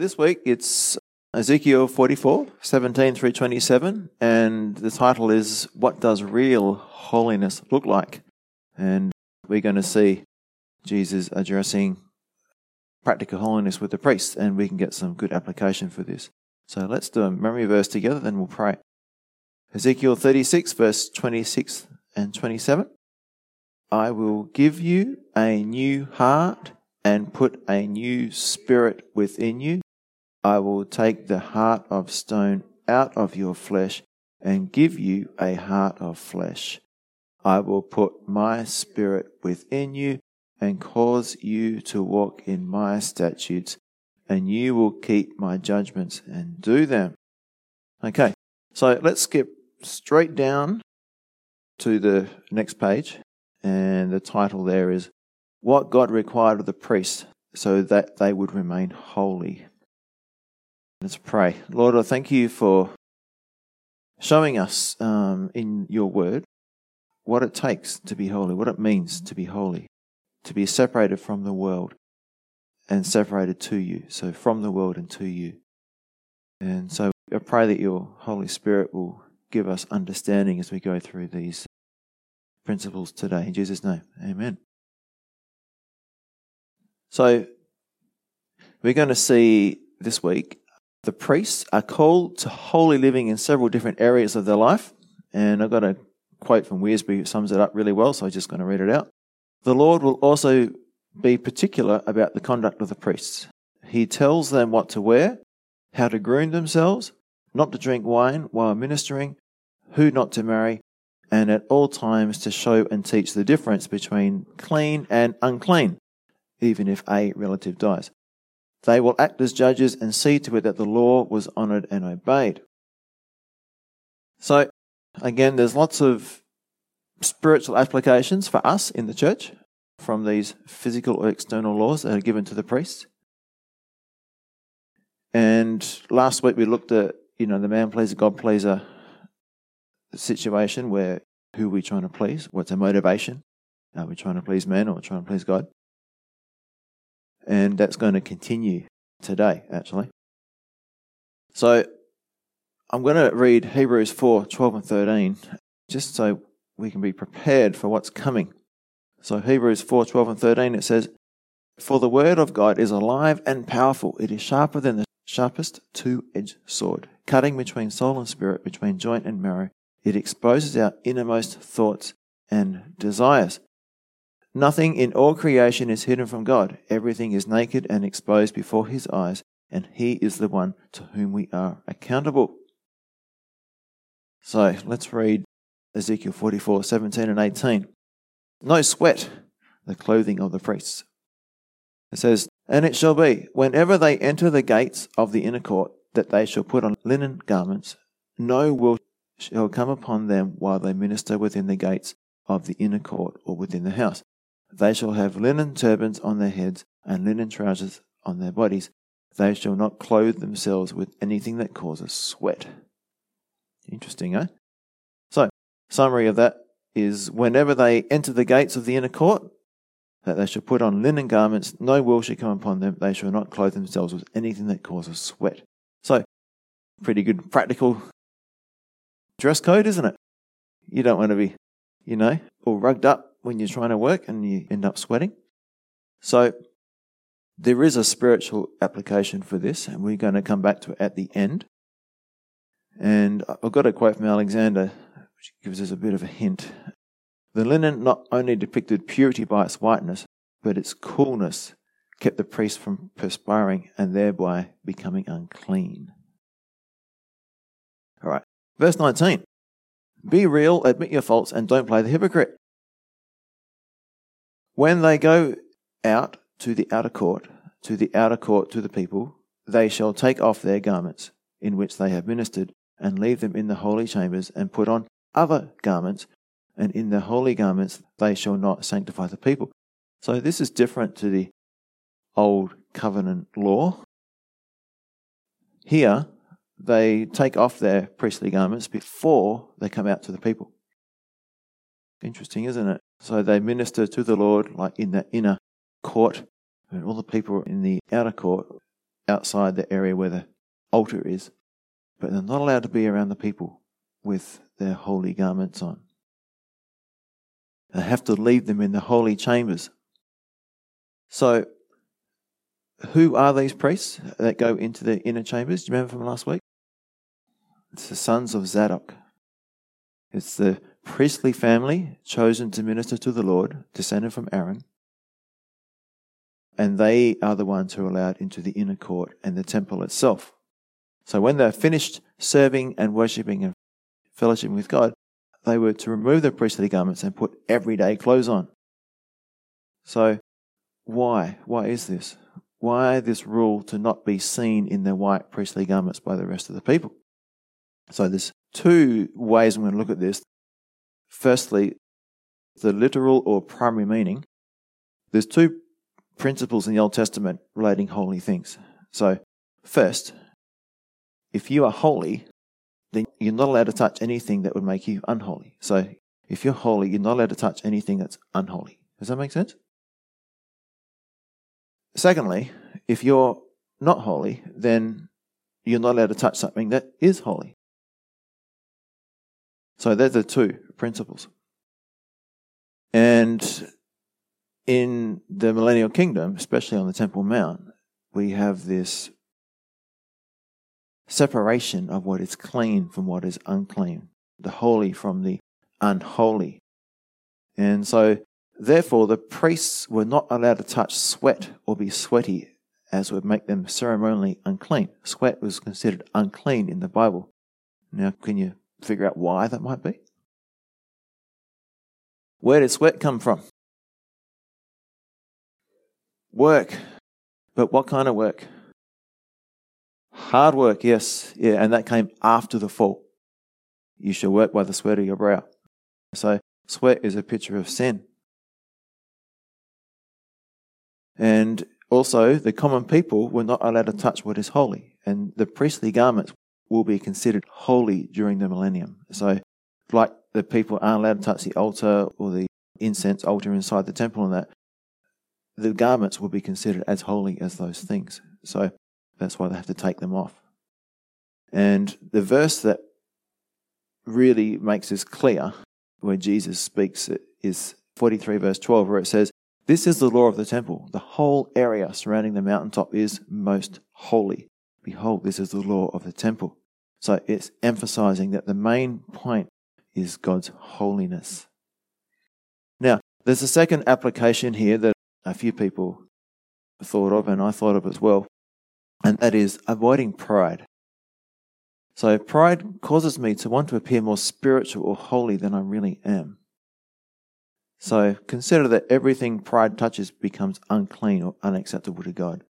This week it's Ezekiel 44, 17 through 27, and the title is, What Does Real Holiness Look Like? And we're going to see Jesus addressing practical holiness with the priests, and we can get some good application for this. So let's do a memory verse together, then we'll pray. Ezekiel 36, verse 26 and 27. I will give you a new heart and put a new spirit within you. I will take the heart of stone out of your flesh and give you a heart of flesh. I will put my spirit within you and cause you to walk in my statutes, and you will keep my judgments and do them. Okay, so let's skip straight down to the next page, and the title there is What God Required of the Priests So That They Would Remain Holy. Let's pray. Lord, I thank you for showing us in your word what it takes to be holy, what it means to be holy, to be separated from the world and separated to you, so from the world and to you. And so I pray that your Holy Spirit will give us understanding as we go through these principles today. In Jesus' name, amen. So we're going to see this week, the priests are called to holy living in several different areas of their life. And I've got a quote from Wiersbe who sums it up really well, so I'm just going to read it out. The Lord will also be particular about the conduct of the priests. He tells them what to wear, how to groom themselves, not to drink wine while ministering, who not to marry, and at all times to show and teach the difference between clean and unclean, even if a relative dies. They will act as judges and see to it that the law was honoured and obeyed. So, again, there's lots of spiritual applications for us in the church from these physical or external laws that are given to the priests. And last week we looked at, the man-pleaser, God-pleaser situation where who are we trying to please? What's our motivation? Are we trying to please man or trying to please God? And that's going to continue today, actually. So I'm going to read Hebrews 4, 12 and 13, just so we can be prepared for what's coming. So Hebrews 4, 12 and 13, it says, For the word of God is alive and powerful. It is sharper than the sharpest two-edged sword, cutting between soul and spirit, between joint and marrow. It exposes our innermost thoughts and desires. Nothing in all creation is hidden from God. Everything is naked and exposed before his eyes, and he is the one to whom we are accountable. So let's read Ezekiel 44, 17 and 18. No sweat, the clothing of the priests. It says, And it shall be, whenever they enter the gates of the inner court, that they shall put on linen garments. No will shall come upon them while they minister within the gates of the inner court or within the house. They shall have linen turbans on their heads and linen trousers on their bodies. They shall not clothe themselves with anything that causes sweat. Interesting, eh? So, summary of that is whenever they enter the gates of the inner court, that they shall put on linen garments, no wool shall come upon them, they shall not clothe themselves with anything that causes sweat. So, pretty good practical dress code, isn't it? You don't want to be, all rugged up when you're trying to work and you end up sweating. So there is a spiritual application for this, and we're going to come back to it at the end. And I've got a quote from Alexander, which gives us a bit of a hint. The linen not only depicted purity by its whiteness, but its coolness kept the priest from perspiring and thereby becoming unclean. All right, verse 19. Be real, admit your faults, and don't play the hypocrite. When they go out to the outer court, to the people, they shall take off their garments in which they have ministered and leave them in the holy chambers and put on other garments, and in the holy garments they shall not sanctify the people. So this is different to the old covenant law. Here they take off their priestly garments before they come out to the people. Interesting, isn't it? So they minister to the Lord like in the inner court, and all the people in the outer court outside the area where the altar is, but they're not allowed to be around the people with their holy garments on. They have to leave them in the holy chambers. So, who are these priests that go into the inner chambers? Do you remember from last week? It's the sons of Zadok. It's the priestly family chosen to minister to the Lord, descended from Aaron. And they are the ones who are allowed into the inner court and the temple itself. So when they're finished serving and worshipping and fellowship with God, they were to remove their priestly garments and put everyday clothes on. So why? Why is this? Why this rule to not be seen in their white priestly garments by the rest of the people? So there's two ways I'm going to look at this. Firstly, the literal or primary meaning. There's two principles in the Old Testament relating holy things. So first, if you are holy, then you're not allowed to touch anything that would make you unholy. So if you're holy, you're not allowed to touch anything that's unholy. Does that make sense? Secondly, if you're not holy, then you're not allowed to touch something that is holy. So they're the two principles. And in the Millennial Kingdom, especially on the Temple Mount, we have this separation of what is clean from what is unclean, the holy from the unholy. And so, therefore, the priests were not allowed to touch sweat or be sweaty, as would make them ceremonially unclean. Sweat was considered unclean in the Bible. Now, can you figure out why that might be? Where did sweat come from? Work. But what kind of work? Hard work, yes. Yeah, and that came after the fall. You shall work by the sweat of your brow. So sweat is a picture of sin. And also, the common people were not allowed to touch what is holy, and the priestly garments will be considered holy during the millennium. So, like the people aren't allowed to touch the altar or the incense altar inside the temple and that, the garments will be considered as holy as those things. So, that's why they have to take them off. And the verse that really makes this clear, where Jesus speaks, is 43 verse 12, where it says, "This is the law of the temple. The whole area surrounding the mountaintop is most holy. Behold, this is the law of the temple." So it's emphasizing that the main point is God's holiness. Now, there's a second application here that a few people thought of, and I thought of as well. And that is avoiding pride. So pride causes me to want to appear more spiritual or holy than I really am. So consider that everything pride touches becomes unclean or unacceptable to God.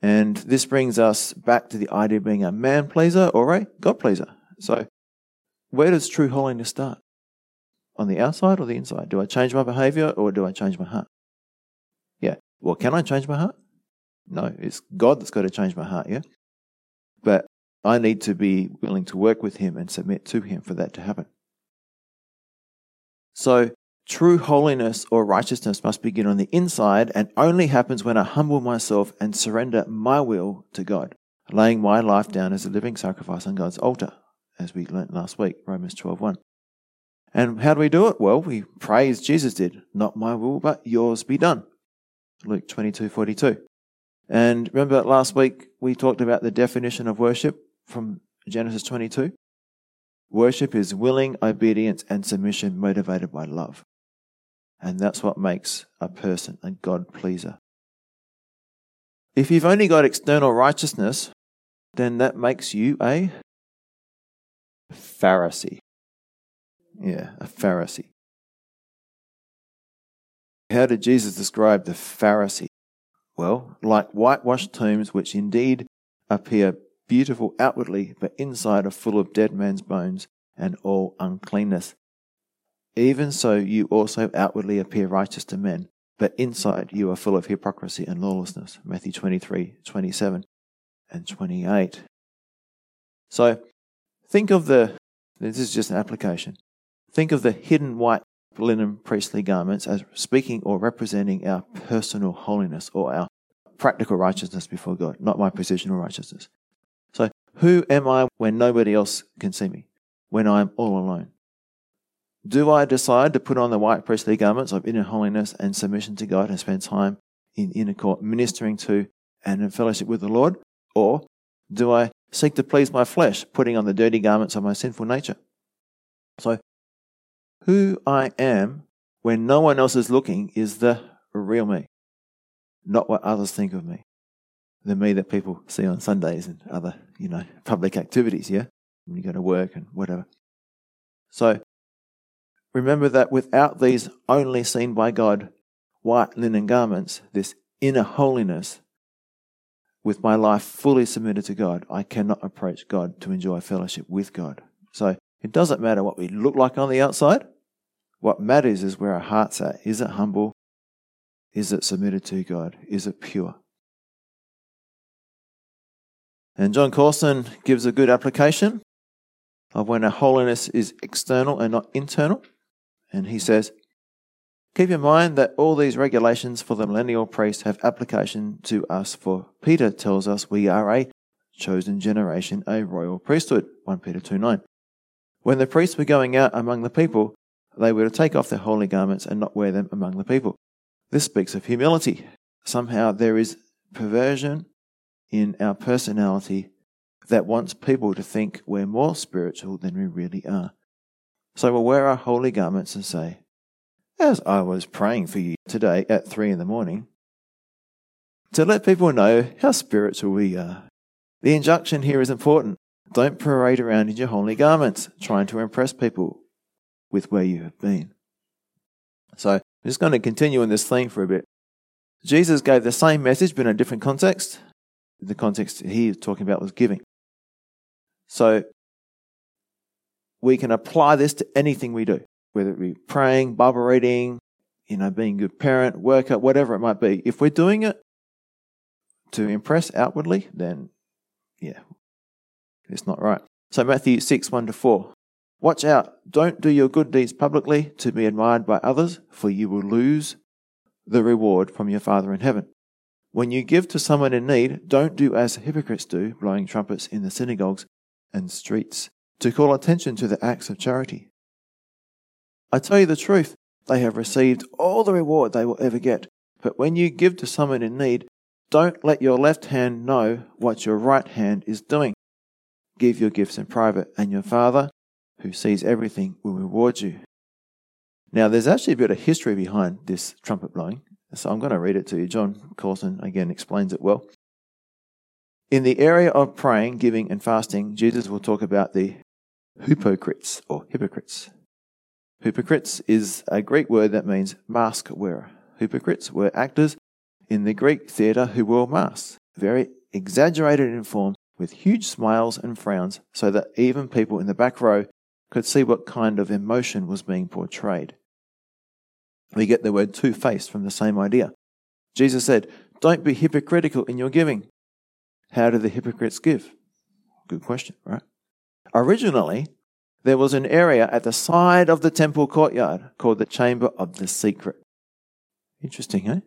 And this brings us back to the idea of being a man-pleaser or a God-pleaser. So where does true holiness start? On the outside or the inside? Do I change my behavior or do I change my heart? Yeah. Well, can I change my heart? No, it's God that's got to change my heart, yeah? But I need to be willing to work with Him and submit to Him for that to happen. So true holiness or righteousness must begin on the inside and only happens when I humble myself and surrender my will to God, laying my life down as a living sacrifice on God's altar, as we learnt last week, Romans 12:1. And how do we do it? Well, we pray as Jesus did, "Not my will, but yours be done," Luke 22:42. And remember last week we talked about the definition of worship from Genesis 22? Worship is willing obedience and submission motivated by love. And that's what makes a person a God-pleaser. If you've only got external righteousness, then that makes you a Pharisee. Yeah, a Pharisee. How did Jesus describe the Pharisee? Well, like whitewashed tombs, which indeed appear beautiful outwardly, but inside are full of dead man's bones and all uncleanness. Even so, you also outwardly appear righteous to men, but inside you are full of hypocrisy and lawlessness. Matthew 23:27 and 28. So, think of this is just an application. Think of the hidden white linen priestly garments as speaking or representing our personal holiness or our practical righteousness before God, not my positional righteousness. So who am I when nobody else can see me, when I'm all alone? Do I decide to put on the white priestly garments of inner holiness and submission to God and spend time in inner court ministering to and in fellowship with the Lord? Or do I seek to please my flesh, putting on the dirty garments of my sinful nature? So who I am when no one else is looking is the real me, not what others think of me, the me that people see on Sundays and other, public activities, yeah? When you go to work and whatever. So remember that without these only seen by God white linen garments, this inner holiness, with my life fully submitted to God, I cannot approach God to enjoy fellowship with God. So it doesn't matter what we look like on the outside. What matters is where our heart's at. Is it humble? Is it submitted to God? Is it pure? And Jon Courson gives a good application of when our holiness is external and not internal. And he says, keep in mind that all these regulations for the millennial priest have application to us, for Peter tells us we are a chosen generation, a royal priesthood, 1 Peter 2:9. When the priests were going out among the people, they were to take off their holy garments and not wear them among the people. This speaks of humility. Somehow there is perversion in our personality that wants people to think we're more spiritual than we really are. So we'll wear our holy garments and say, as I was praying for you today at 3 a.m, to let people know how spiritual we are. The injunction here is important. Don't parade around in your holy garments, trying to impress people with where you have been. So I'm just going to continue on this theme for a bit. Jesus gave the same message, but in a different context. The context he was talking about was giving. So we can apply this to anything we do, whether it be praying, Bible reading, being a good parent, worker, whatever it might be. If we're doing it to impress outwardly, then, it's not right. So Matthew 6:1-4. Watch out, don't do your good deeds publicly to be admired by others, for you will lose the reward from your Father in heaven. When you give to someone in need, don't do as hypocrites do, blowing trumpets in the synagogues and streets, to call attention to the acts of charity. I tell you the truth, they have received all the reward they will ever get. But when you give to someone in need, don't let your left hand know what your right hand is doing. Give your gifts in private, and your Father, who sees everything, will reward you. Now, there's actually a bit of history behind this trumpet blowing, so I'm going to read it to you. Jon Courson, again, explains it well. In the area of praying, giving, and fasting, Jesus will talk about the hypocrites, or hypocrites. Hypocrites is a Greek word that means mask wearer. Hypocrites were actors in the Greek theatre who wore masks, very exaggerated in form, with huge smiles and frowns, so that even people in the back row could see what kind of emotion was being portrayed. We get the word two-faced from the same idea. Jesus said, don't be hypocritical in your giving. How do the hypocrites give? Good question, right? Originally, there was an area at the side of the temple courtyard called the Chamber of the Secret. Interesting, eh?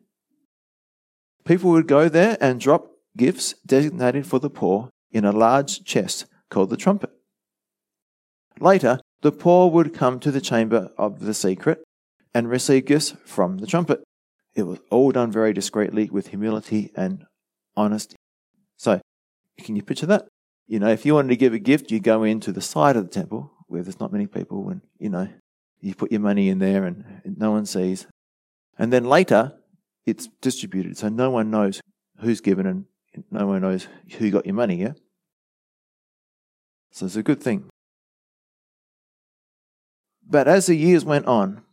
People would go there and drop gifts designated for the poor in a large chest called the trumpet. Later, the poor would come to the Chamber of the Secret and receive gifts from the trumpet. It was all done very discreetly with humility and honesty. So, can you picture that? If you wanted to give a gift, you go into the side of the temple where there's not many people, and, you put your money in there and no one sees. And then later, it's distributed, so no one knows who's given and no one knows who got your money, yeah? So it's a good thing. But as the years went on,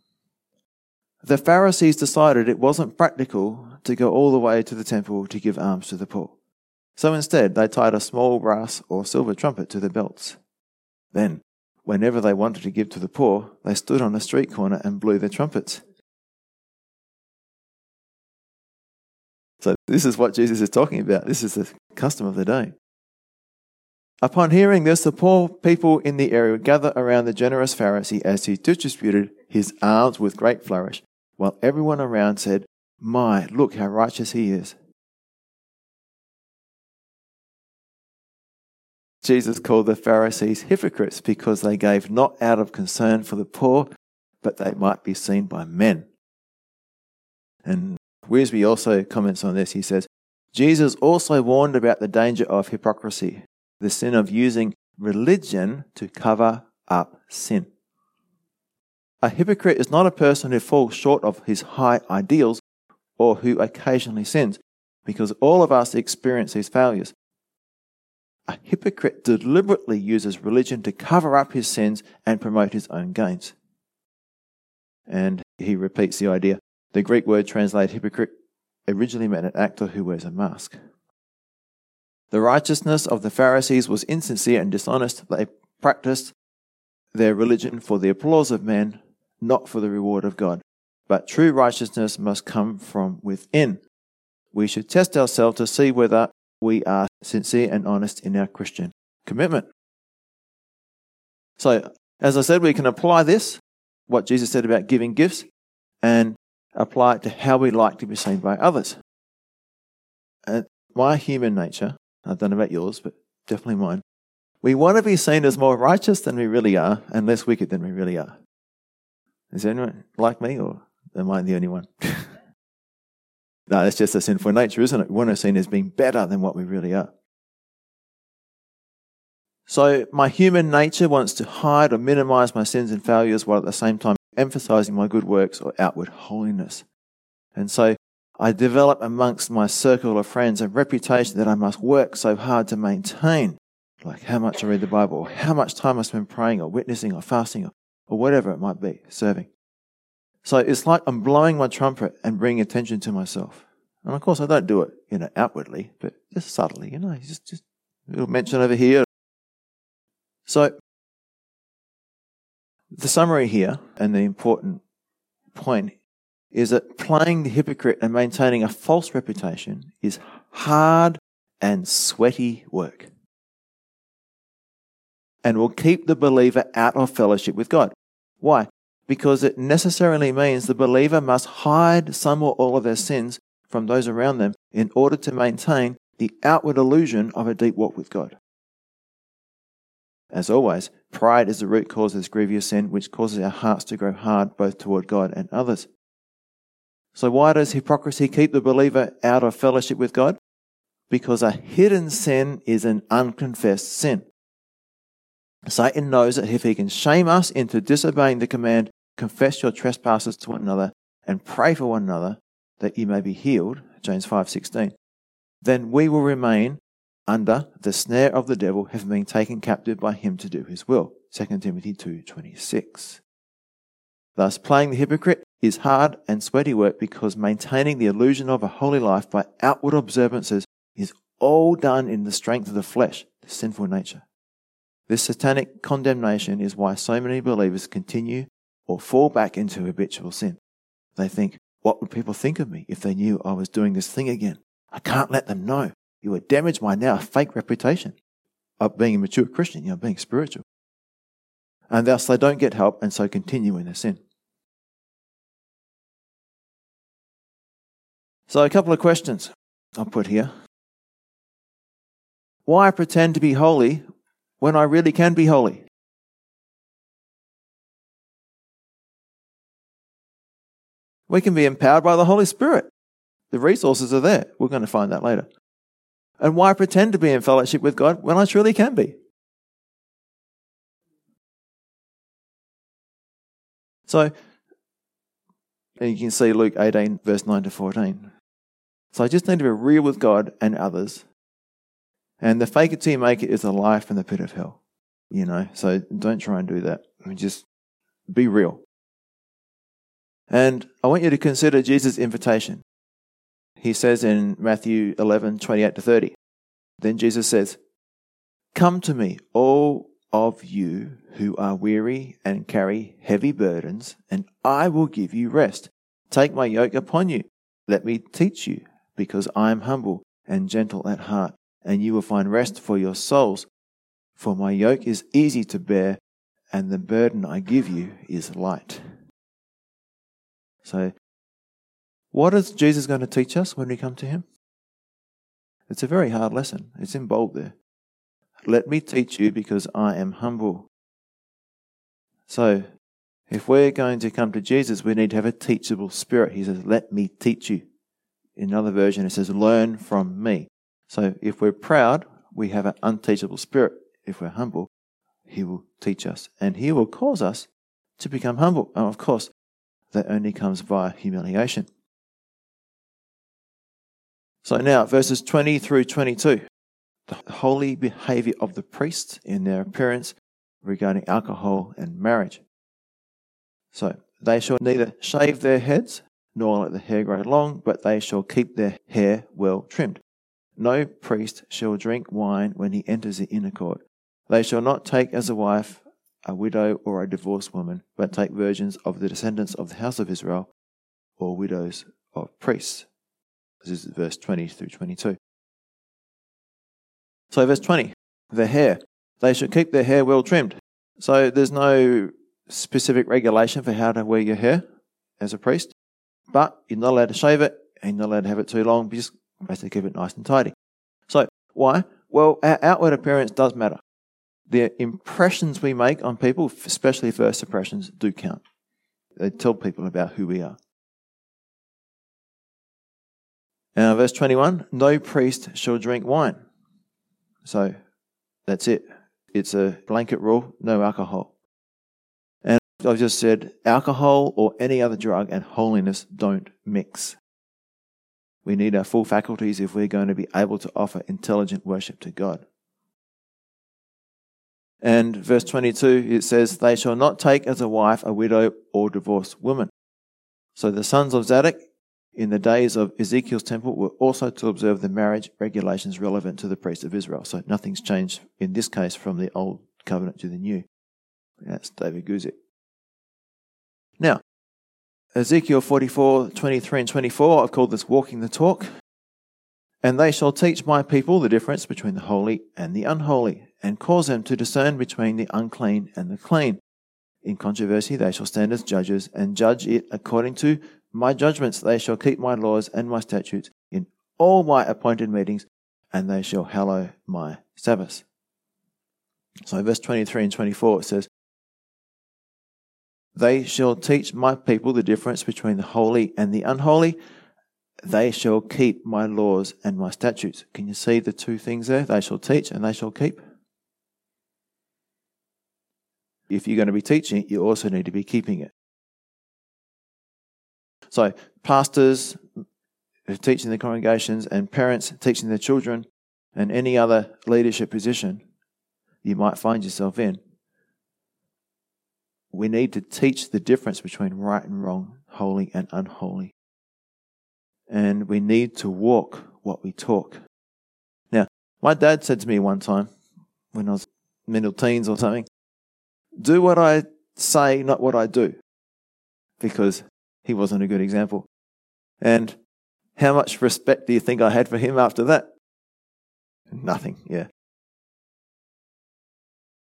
the Pharisees decided it wasn't practical to go all the way to the temple to give alms to the poor. So instead, they tied a small brass or silver trumpet to their belts. Then, whenever they wanted to give to the poor, they stood on a street corner and blew their trumpets. So this is what Jesus is talking about. This is the custom of the day. Upon hearing this, the poor people in the area would gather around the generous Pharisee as he distributed his alms with great flourish, while everyone around said, "My, look how righteous he is." Jesus called the Pharisees hypocrites because they gave not out of concern for the poor, but they might be seen by men. And Wiersbe also comments on this. He says, Jesus also warned about the danger of hypocrisy, the sin of using religion to cover up sin. A hypocrite is not a person who falls short of his high ideals or who occasionally sins, because all of us experience these failures. A hypocrite deliberately uses religion to cover up his sins and promote his own gains. And he repeats the idea. The Greek word translated hypocrite originally meant an actor who wears a mask. The righteousness of the Pharisees was insincere and dishonest. They practiced their religion for the applause of men, not for the reward of God. But true righteousness must come from within. We should test ourselves to see whether we are sincere and honest in our Christian commitment. So, as I said, we can apply this, what Jesus said about giving gifts, and apply it to how we like to be seen by others. And my human nature, I don't know about yours, but definitely mine, we want to be seen as more righteous than we really are and less wicked than we really are. Is anyone like me, or am I the only one? No, that's just a sinful nature, isn't it? We want to be seen as being better than what we really are. So my human nature wants to hide or minimize my sins and failures while at the same time emphasizing my good works or outward holiness. And so I develop amongst my circle of friends a reputation that I must work so hard to maintain, like how much I read the Bible, or how much time I spend praying or witnessing or fasting or whatever it might be, serving. So it's like I'm blowing my trumpet and bringing attention to myself. And of course I don't do it, outwardly, but just subtly, just a little mention over here. So the summary here and the important point is that playing the hypocrite and maintaining a false reputation is hard and sweaty work, and will keep the believer out of fellowship with God. Why? Because it necessarily means the believer must hide some or all of their sins from those around them in order to maintain the outward illusion of a deep walk with God. As always, pride is the root cause of this grievous sin, which causes our hearts to grow hard both toward God and others. So why does hypocrisy keep the believer out of fellowship with God? Because a hidden sin is an unconfessed sin. Satan knows that if he can shame us into disobeying the command, confess your trespasses to one another and pray for one another that you may be healed, James 5:16, then we will remain under the snare of the devil, having been taken captive by him to do his will, 2 Timothy 2:26. Thus, playing the hypocrite is hard and sweaty work because maintaining the illusion of a holy life by outward observances is all done in the strength of the flesh, the sinful nature. This satanic condemnation is why so many believers continue or fall back into habitual sin. They think, what would people think of me if they knew I was doing this thing again? I can't let them know. You would damage my now fake reputation of being a mature Christian, being spiritual. And thus they don't get help and so continue in their sin. So a couple of questions I'll put here. Why pretend to be holy when I really can be holy? We can be empowered by the Holy Spirit. The resources are there. We're going to find that later. And why pretend to be in fellowship with God when I truly can be? So, and you can see Luke 18, verse 9 to 14. So I just need to be real with God and others. And the fake it till you make it is a lie from the pit of hell. So don't try and do that. Just be real. And I want you to consider Jesus' invitation. He says in Matthew 11, 28 to 30, then Jesus says, come to me, all of you who are weary and carry heavy burdens, and I will give you rest. Take my yoke upon you. Let me teach you, because I am humble and gentle at heart, and you will find rest for your souls. For my yoke is easy to bear, and the burden I give you is light. So, what is Jesus going to teach us when we come to him? It's a very hard lesson. It's in bold there. Let me teach you, because I am humble. So, if we're going to come to Jesus, we need to have a teachable spirit. He says, let me teach you. In another version, it says, learn from me. So, if we're proud, we have an unteachable spirit. If we're humble, He will teach us. And He will cause us to become humble. And of course, that only comes via humiliation. So now, verses 20 through 22. The holy behavior of the priests in their appearance regarding alcohol and marriage. So, they shall neither shave their heads, nor let the hair grow long, but they shall keep their hair well trimmed. No priest shall drink wine when he enters the inner court. They shall not take as a wife a widow or a divorced woman, but take virgins of the descendants of the house of Israel, or widows of priests. This is verse 20 through 22. So verse 20, the hair. They should keep their hair well trimmed. So there's no specific regulation for how to wear your hair as a priest, but you're not allowed to shave it, and you're not allowed to have it too long, just basically keep it nice and tidy. So why? Well, our outward appearance does matter. The impressions we make on people, especially first impressions, do count. They tell people about who we are. Now, verse 21, no priest shall drink wine. So, that's it. It's a blanket rule, no alcohol. And I've just said, alcohol or any other drug and holiness don't mix. We need our full faculties if we're going to be able to offer intelligent worship to God. And verse 22, it says, they shall not take as a wife a widow or divorced woman. So the sons of Zadok in the days of Ezekiel's temple were also to observe the marriage regulations relevant to the priests of Israel. So nothing's changed in this case from the old covenant to the new. That's David Guzik. Now, Ezekiel 44, 23 and 24, I've called this walking the talk. And they shall teach my people the difference between the holy and the unholy, and cause them to discern between the unclean and the clean. In controversy they shall stand as judges, and judge it according to my judgments. They shall keep my laws and my statutes in all my appointed meetings, and they shall hallow my Sabbaths. So verse 23 and 24 it says, they shall teach my people the difference between the holy and the unholy. They shall keep my laws and my statutes. Can you see the two things there? They shall teach and they shall keep. If you're going to be teaching, you also need to be keeping it. So pastors teaching the congregations and parents teaching their children and any other leadership position you might find yourself in, we need to teach the difference between right and wrong, holy and unholy. And we need to walk what we talk. Now, my dad said to me one time, when I was middle teens or something, do what I say, not what I do, because he wasn't a good example. And how much respect do you think I had for him after that? Nothing, yeah.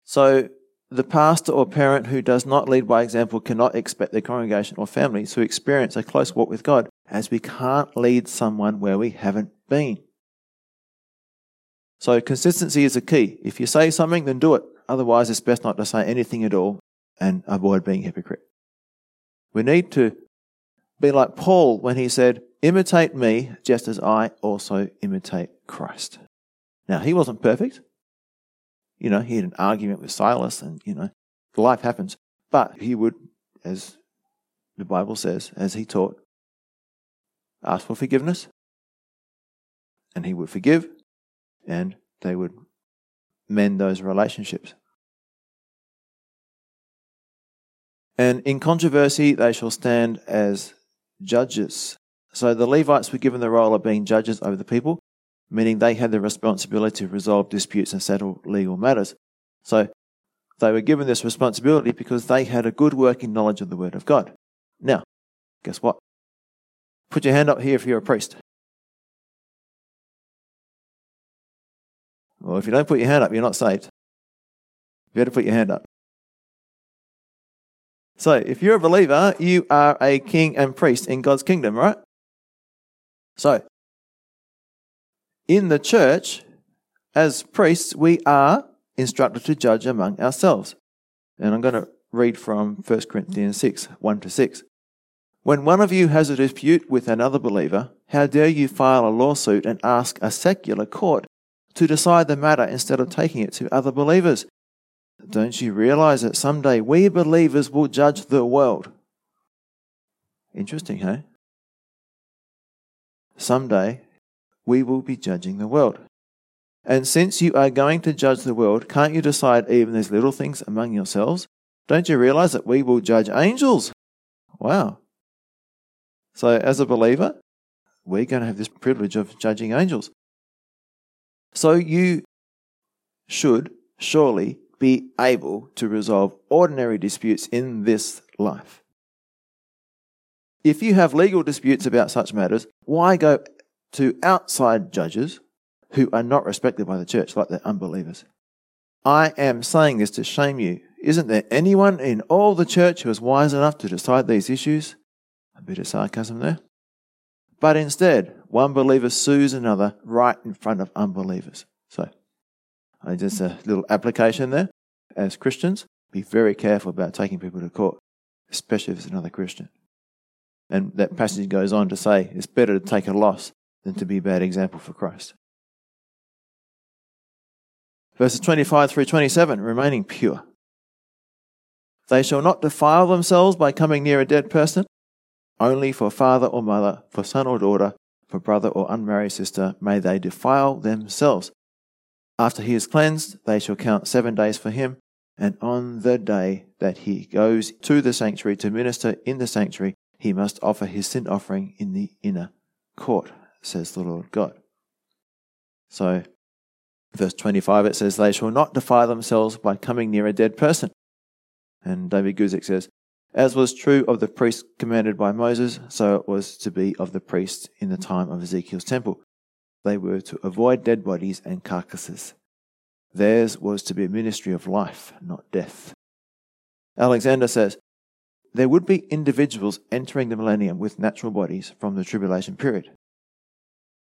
So the pastor or parent who does not lead by example cannot expect their congregation or family to experience a close walk with God, as we can't lead someone where we haven't been. So consistency is a key. If you say something, then do it. Otherwise, it's best not to say anything at all and avoid being hypocrite. We need to be like Paul when he said, imitate me just as I also imitate Christ. Now, he wasn't perfect. You know, he had an argument with Silas and, you know, life happens. But he would, as the Bible says, as he taught, ask for forgiveness. And he would forgive, and they would mend those relationships. And in controversy, they shall stand as judges. So the Levites were given the role of being judges over the people, meaning they had the responsibility to resolve disputes and settle legal matters. So they were given this responsibility because they had a good working knowledge of the Word of God. Now, guess what? Put your hand up here if you're a priest. Well, if you don't put your hand up, you're not saved. You better put your hand up. So, if you're a believer, you are a king and priest in God's kingdom, right? So, in the church, As priests, we are instructed to judge among ourselves. And I'm going to read from 1 Corinthians 6, 1-6. When one of you has a dispute with another believer, how dare you file a lawsuit and ask a secular court to decide the matter instead of taking it to other believers? Don't you realize that someday we believers will judge the world? Interesting, huh? Someday we will be judging the world. And since you are going to judge the world, can't you decide even these little things among yourselves? Don't you realize that we will judge angels? Wow. So as a believer, we're going to have this privilege of judging angels. So you should surely be able to resolve ordinary disputes in this life. If you have legal disputes about such matters, why go to outside judges who are not respected by the church, like the unbelievers? I am saying this to shame you. Isn't there anyone in all the church who is wise enough to decide these issues? A bit of sarcasm there. But instead, one believer sues another right in front of unbelievers. So, just a little application there. As Christians, be very careful about taking people to court, especially if it's another Christian. And that passage goes on to say, it's better to take a loss than to be a bad example for Christ. Verses 25 through 27, remaining pure. They shall not defile themselves by coming near a dead person, only for father or mother, for son or daughter, for brother or unmarried sister, may they defile themselves. After he is cleansed, they shall count 7 days for him, and on the day that he goes to the sanctuary to minister in the sanctuary, he must offer his sin offering in the inner court, says the Lord God. So, verse 25, it says, they shall not defile themselves by coming near a dead person. And David Guzik says, as was true of the priest commanded by Moses, so it was to be of the priests in the time of Ezekiel's temple. They were to avoid dead bodies and carcasses. Theirs was to be a ministry of life, not death. Alexander says, there would be individuals entering the millennium with natural bodies from the tribulation period.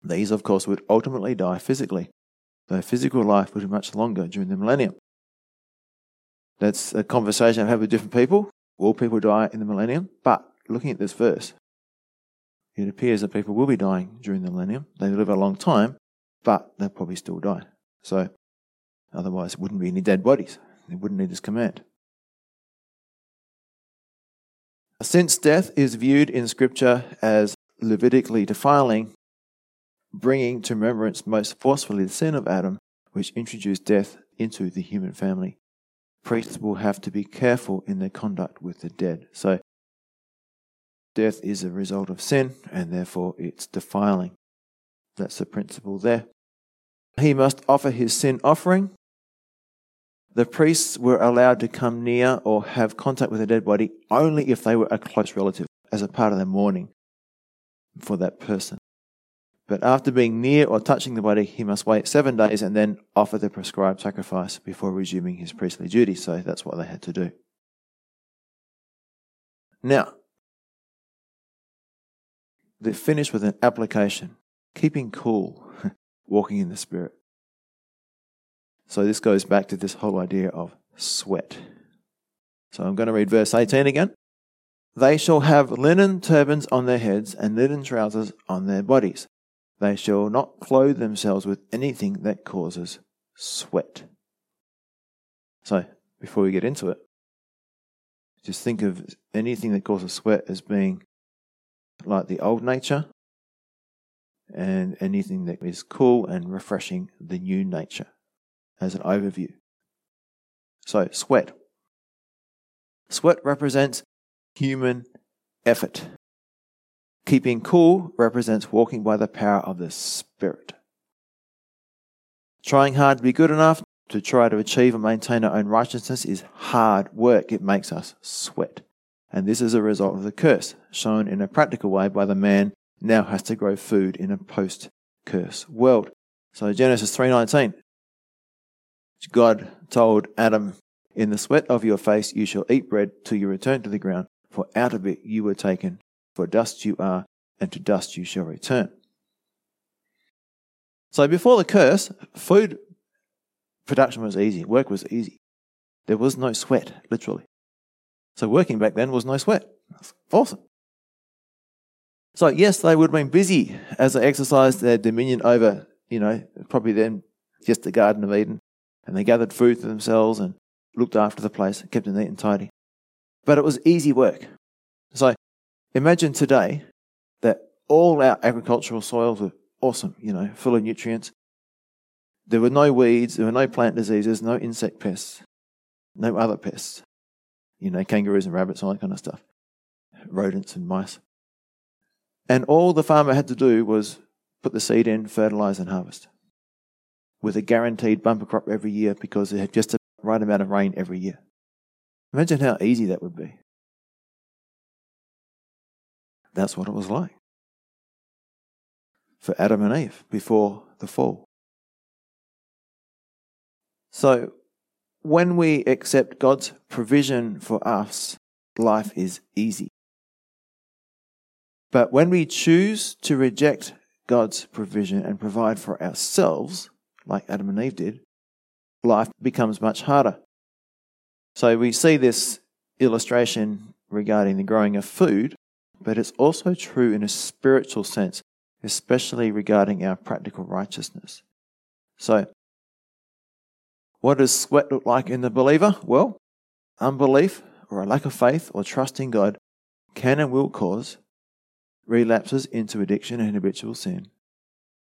These, of course, would ultimately die physically, though physical life would be much longer during the millennium. That's a conversation I have with different people. Will people die in the millennium? But looking at this verse, it appears that people will be dying during the millennium. They live a long time, but they'll probably still die. So otherwise, it wouldn't be any dead bodies. They wouldn't need this command. Since death is viewed in Scripture as Levitically defiling, bringing to remembrance most forcefully the sin of Adam, which introduced death into the human family, priests will have to be careful in their conduct with the dead. So, death is a result of sin, and therefore it's defiling. That's the principle there. He must offer his sin offering. The priests were allowed to come near or have contact with a dead body only if they were a close relative, as a part of their mourning for that person. But after being near or touching the body, he must wait 7 days and then offer the prescribed sacrifice before resuming his priestly duty. So that's what they had to do. Now, they finish with an application. Keeping cool, walking in the Spirit. So this goes back to this whole idea of sweat. So I'm going to read verse 18 again. They shall have linen turbans on their heads and linen trousers on their bodies. They shall not clothe themselves with anything that causes sweat. So, before we get into it, just think of anything that causes sweat as being like the old nature, and anything that is cool and refreshing, the new nature, as an overview. So, sweat. Sweat represents human effort. Keeping cool represents walking by the power of the Spirit. Trying hard to be good enough, to try to achieve and maintain our own righteousness is hard work. It makes us sweat. And this is a result of the curse, shown in a practical way by the man now has to grow food in a post-curse world. So Genesis 3:19, God told Adam, in the sweat of your face you shall eat bread till you return to the ground, for out of it you were taken. For dust you are, and to dust you shall return. So before the curse, food Production was easy. Work was easy. There was no sweat, literally. So working back then was no sweat. That's awesome. So yes, they would have been busy as they exercised their dominion over, probably then just the Garden of Eden. And they gathered food for themselves and looked after the place, kept it neat and tidy. But it was easy work. So imagine today that all our agricultural soils were awesome, full of nutrients. There were no weeds, there were no plant diseases, no insect pests, no other pests. Kangaroos and rabbits, all that kind of stuff. Rodents and mice. And all the farmer had to do was put the seed in, fertilize and harvest. With a guaranteed bumper crop every year because it had just the right amount of rain every year. Imagine how easy that would be. That's what it was like for Adam and Eve before the fall. So when we accept God's provision for us, life is easy. But when we choose to reject God's provision and provide for ourselves, like Adam and Eve did, life becomes much harder. So we see this illustration regarding the growing of food, but it's also true in a spiritual sense, especially regarding our practical righteousness. So, what does sweat look like in the believer? Well, unbelief or a lack of faith or trust in God can and will cause relapses into addiction and habitual sin.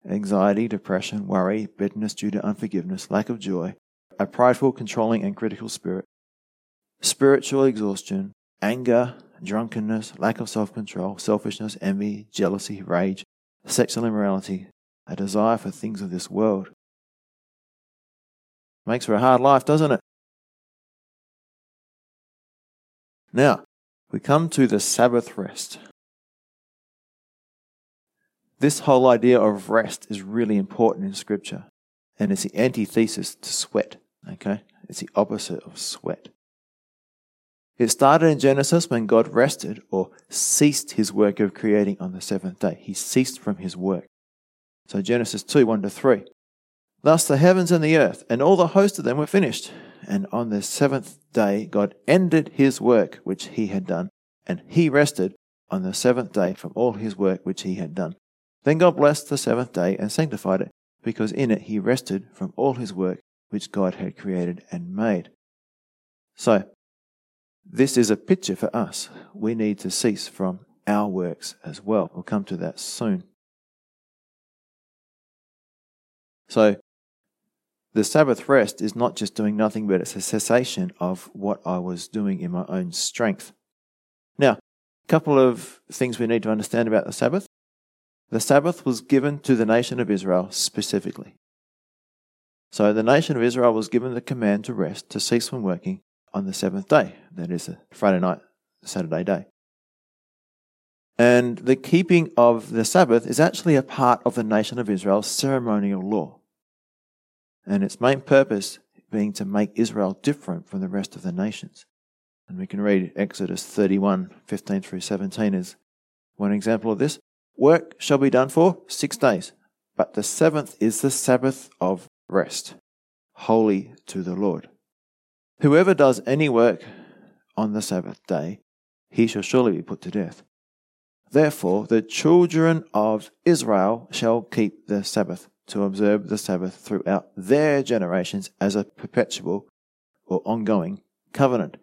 Anxiety, depression, worry, bitterness due to unforgiveness, lack of joy, a prideful, controlling and critical spirit, spiritual exhaustion, anger, drunkenness, lack of self-control, selfishness, envy, jealousy, rage, sexual immorality, a desire for things of this world. Makes for a hard life, doesn't it? Now, we come to the Sabbath rest. This whole idea of rest is really important in Scripture, and it's the antithesis to sweat, okay? It's the opposite of sweat. It started in Genesis when God rested or ceased his work of creating on the seventh day. He ceased from his work. So Genesis 2:1-3. Thus the heavens and the earth and all the host of them were finished. And on the seventh day God ended his work which he had done, and he rested on the seventh day from all his work which he had done. Then God blessed the seventh day and sanctified it, because in it he rested from all his work which God had created and made. So, this is a picture for us. We need to cease from our works as well. We'll come to that soon. So, the Sabbath rest is not just doing nothing, but it's a cessation of what I was doing in my own strength. Now, a couple of things we need to understand about the Sabbath. The Sabbath was given to the nation of Israel specifically. So the nation of Israel was given the command to rest, to cease from working on the seventh day. That is a Friday night, Saturday day. And the keeping of the Sabbath is actually a part of the nation of Israel's ceremonial law. And its main purpose being to make Israel different from the rest of the nations. And we can read Exodus 31:15-17 as one example of this. Work shall be done for 6 days, but the seventh is the Sabbath of rest, holy to the Lord. Whoever does any work on the Sabbath day, he shall surely be put to death. Therefore, the children of Israel shall keep the Sabbath, to observe the Sabbath throughout their generations as a perpetual or ongoing covenant.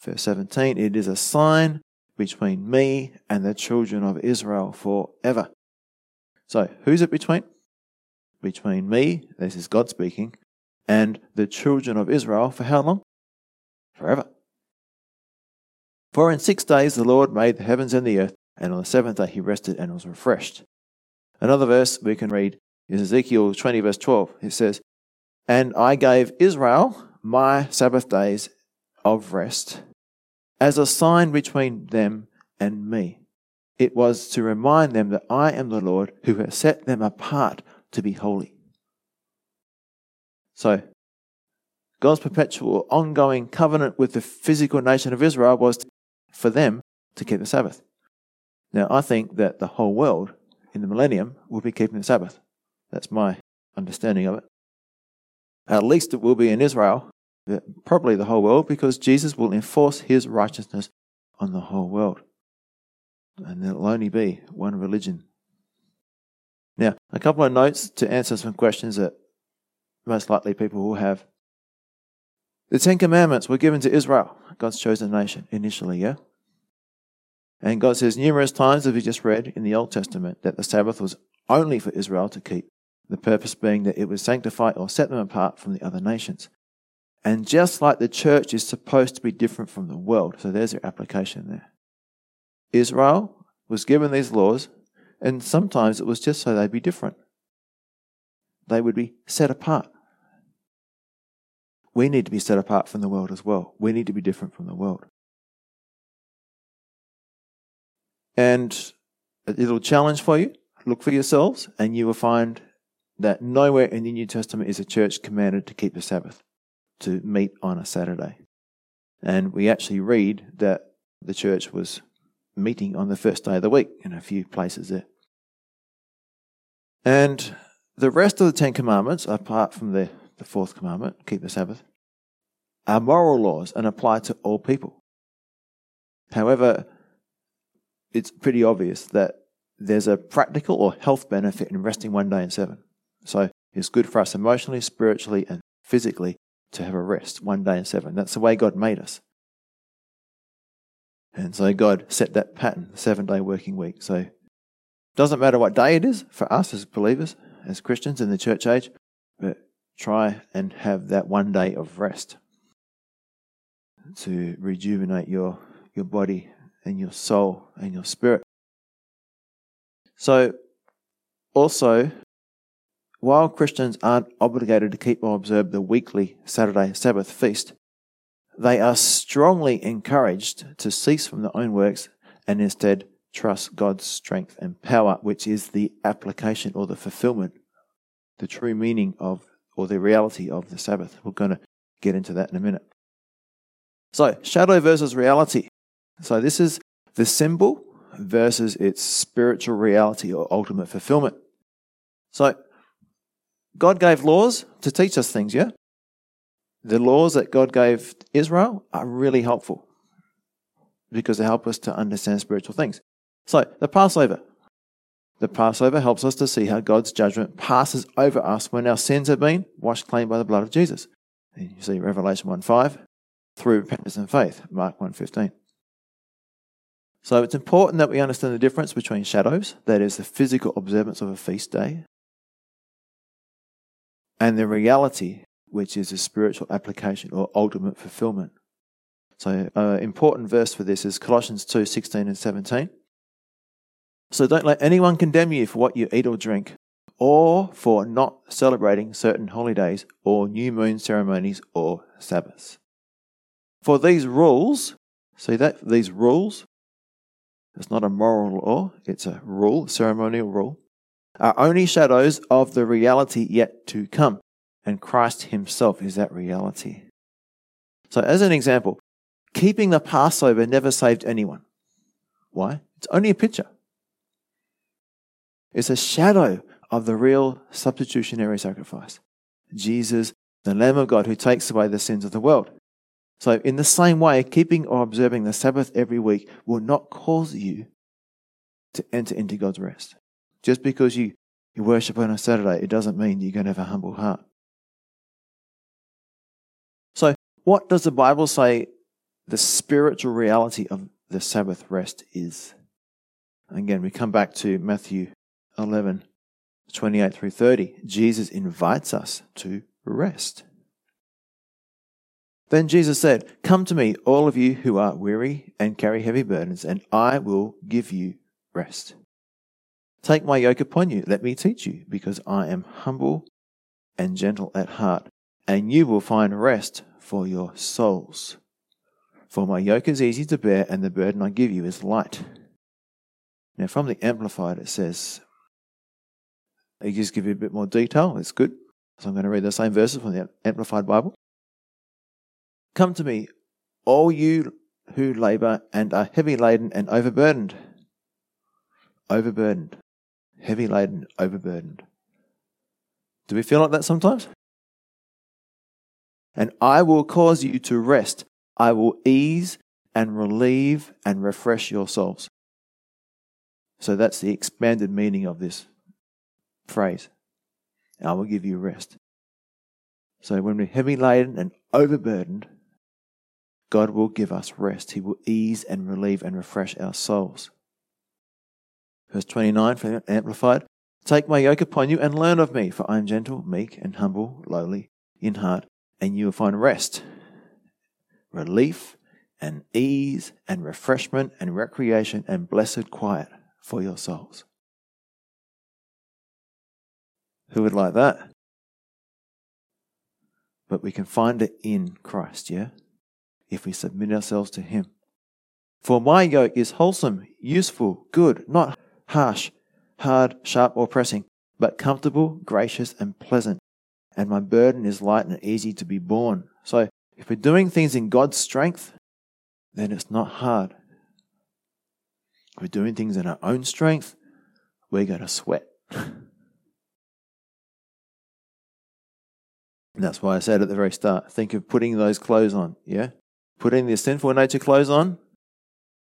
Verse 17, it is a sign between me and the children of Israel forever. So, who's it between? Between me, this is God speaking, and the children of Israel for how long? Forever. For in 6 days the Lord made the heavens and the earth, and on the seventh day he rested and was refreshed. Another verse we can read is Ezekiel 20:12. It says, And I gave Israel my Sabbath days of rest, as a sign between them and me. It was to remind them that I am the Lord who has set them apart to be holy. So, God's perpetual ongoing covenant with the physical nation of Israel was for them to keep the Sabbath. Now, I think that the whole world in the millennium will be keeping the Sabbath. That's my understanding of it. At least it will be in Israel, probably the whole world, because Jesus will enforce his righteousness on the whole world. And there will only be one religion. Now, a couple of notes to answer some questions that most likely people will have. The Ten Commandments were given to Israel, God's chosen nation, initially, yeah? And God says numerous times, as we just read in the Old Testament, that the Sabbath was only for Israel to keep, the purpose being that it would sanctify or set them apart from the other nations. And just like the church is supposed to be different from the world, so there's your application there. Israel was given these laws, and sometimes it was just so they'd be different. They would be set apart. We need to be set apart from the world as well. We need to be different from the world. And a little challenge for you, look for yourselves, and you will find that nowhere in the New Testament is a church commanded to keep the Sabbath, to meet on a Saturday. And we actually read that the church was meeting on the first day of the week in a few places there. And the rest of the Ten Commandments, apart from the fourth commandment, keep the Sabbath, are moral laws and apply to all people. However, it's pretty obvious that there's a practical or health benefit in resting one day in seven. So it's good for us emotionally, spiritually, and physically to have a rest one day in seven. That's the way God made us. And so God set that pattern, the 7-day working week. So it doesn't matter what day it is for us as believers, as Christians in the church age, but try and have that one day of rest to rejuvenate your body and your soul and your spirit. So, also, while Christians aren't obligated to keep or observe the weekly Saturday Sabbath feast, they are strongly encouraged to cease from their own works and instead trust God's strength and power, which is the application or the fulfillment, the true meaning of, or the reality of the Sabbath. We're going to get into that in a minute. So, shadow versus reality. So this is the symbol versus its spiritual reality or ultimate fulfillment. So God gave laws to teach us things, yeah? The laws that God gave Israel are really helpful because they help us to understand spiritual things. So the Passover. The Passover helps us to see how God's judgment passes over us when our sins have been washed clean by the blood of Jesus. And you see Revelation 1:5, through repentance and faith, Mark 1:15. So it's important that we understand the difference between shadows, that is the physical observance of a feast day, and the reality, which is a spiritual application or ultimate fulfillment. So an important verse for this is Colossians 2:16 and 17. So don't let anyone condemn you for what you eat or drink, or for not celebrating certain holidays or new moon ceremonies or Sabbaths. For these rules, see that, these rules, it's not a moral law, it's a rule, a ceremonial rule, are only shadows of the reality yet to come. And Christ himself is that reality. So as an example, keeping the Passover never saved anyone. Why? It's only a picture. It's a shadow of the real substitutionary sacrifice. Jesus, the Lamb of God who takes away the sins of the world. So in the same way, keeping or observing the Sabbath every week will not cause you to enter into God's rest. Just because you worship on a Saturday, it doesn't mean you're going to have a humble heart. So what does the Bible say the spiritual reality of the Sabbath rest is? Again, we come back to Matthew 11:28 through 30. Jesus invites us to rest. Then Jesus said, "Come to me, all of you who are weary and carry heavy burdens, and I will give you rest. Take my yoke upon you, let me teach you, because I am humble and gentle at heart, and you will find rest for your souls. For my yoke is easy to bear, and the burden I give you is light." Now from the Amplified it says, it just gives you a bit more detail, it's good. So I'm going to read the same verses from the Amplified Bible. "Come to me, all you who labor and are heavy laden and overburdened." Overburdened. Heavy laden, overburdened. Do we feel like that sometimes? and I will cause you to rest. I will ease and relieve and refresh your souls. So that's the expanded meaning of this phrase. I will give you rest. So when we're heavy laden and overburdened, God will give us rest. He will ease and relieve and refresh our souls. Verse 29 from Amplified. Take my yoke upon you and learn of me, for I am gentle, meek, and humble, lowly in heart, and you will find rest, relief, and ease, and refreshment, and recreation, and blessed quiet for your souls. Who would like that? But we can find it in Christ, yeah? If we submit ourselves to Him. For my yoke is wholesome, useful, good, not harsh, hard, sharp, or pressing, but comfortable, gracious, and pleasant. And my burden is light and easy to be borne. So if we're doing things in God's strength, then it's not hard. If we're doing things in our own strength, we're going to sweat. And that's why I said at the very start, think of putting those clothes on, yeah? Putting the sinful nature clothes on,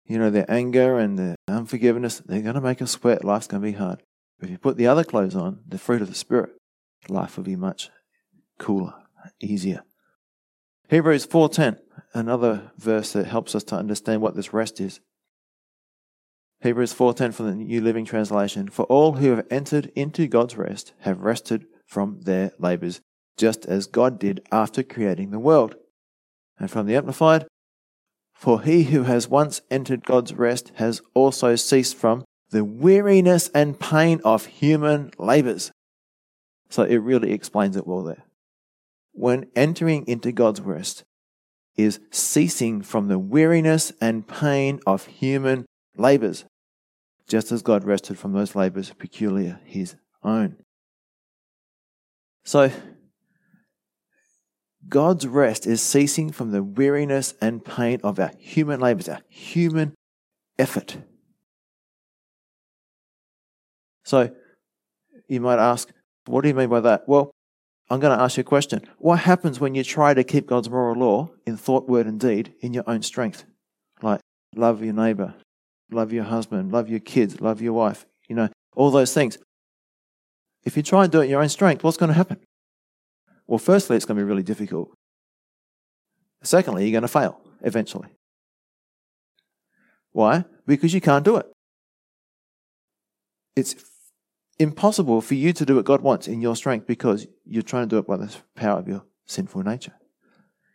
you know, their anger and their unforgiveness, they're going to make us sweat. Life's going to be hard. But if you put the other clothes on, the fruit of the Spirit, life will be much cooler, easier. Hebrews 4:10, another verse that helps us to understand what this rest is. Hebrews 4:10 from the New Living Translation. For all who have entered into God's rest have rested from their labors, just as God did after creating the world. And from the Amplified, for he who has once entered God's rest has also ceased from the weariness and pain of human labors. So it really explains it well there. When entering into God's rest is ceasing from the weariness and pain of human labors, just as God rested from those labors peculiar his own. So God's rest is ceasing from the weariness and pain of our human labors, our human effort. So you might ask, what do you mean by that? Well, I'm going to ask you a question. What happens when you try to keep God's moral law in thought, word, and deed in your own strength? Like love your neighbor, love your husband, love your kids, love your wife, you know, all those things. If you try and do it in your own strength, what's going to happen? Well, firstly, it's going to be really difficult. Secondly, you're going to fail eventually. Why? Because you can't do it. It's impossible for you to do what God wants in your strength because you're trying to do it by the power of your sinful nature.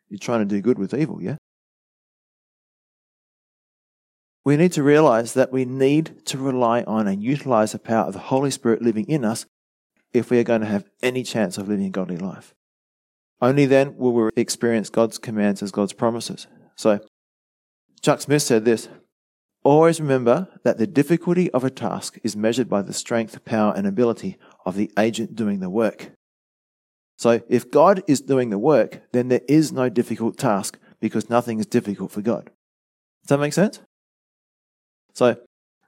You're trying to do good with evil, yeah? We need to realize that we need to rely on and utilize the power of the Holy Spirit living in us if we are going to have any chance of living a godly life. Only then will we experience God's commands as God's promises. So, Chuck Smith said this, always remember that the difficulty of a task is measured by the strength, power, and ability of the agent doing the work. So, if God is doing the work, then there is no difficult task because nothing is difficult for God. Does that make sense? So,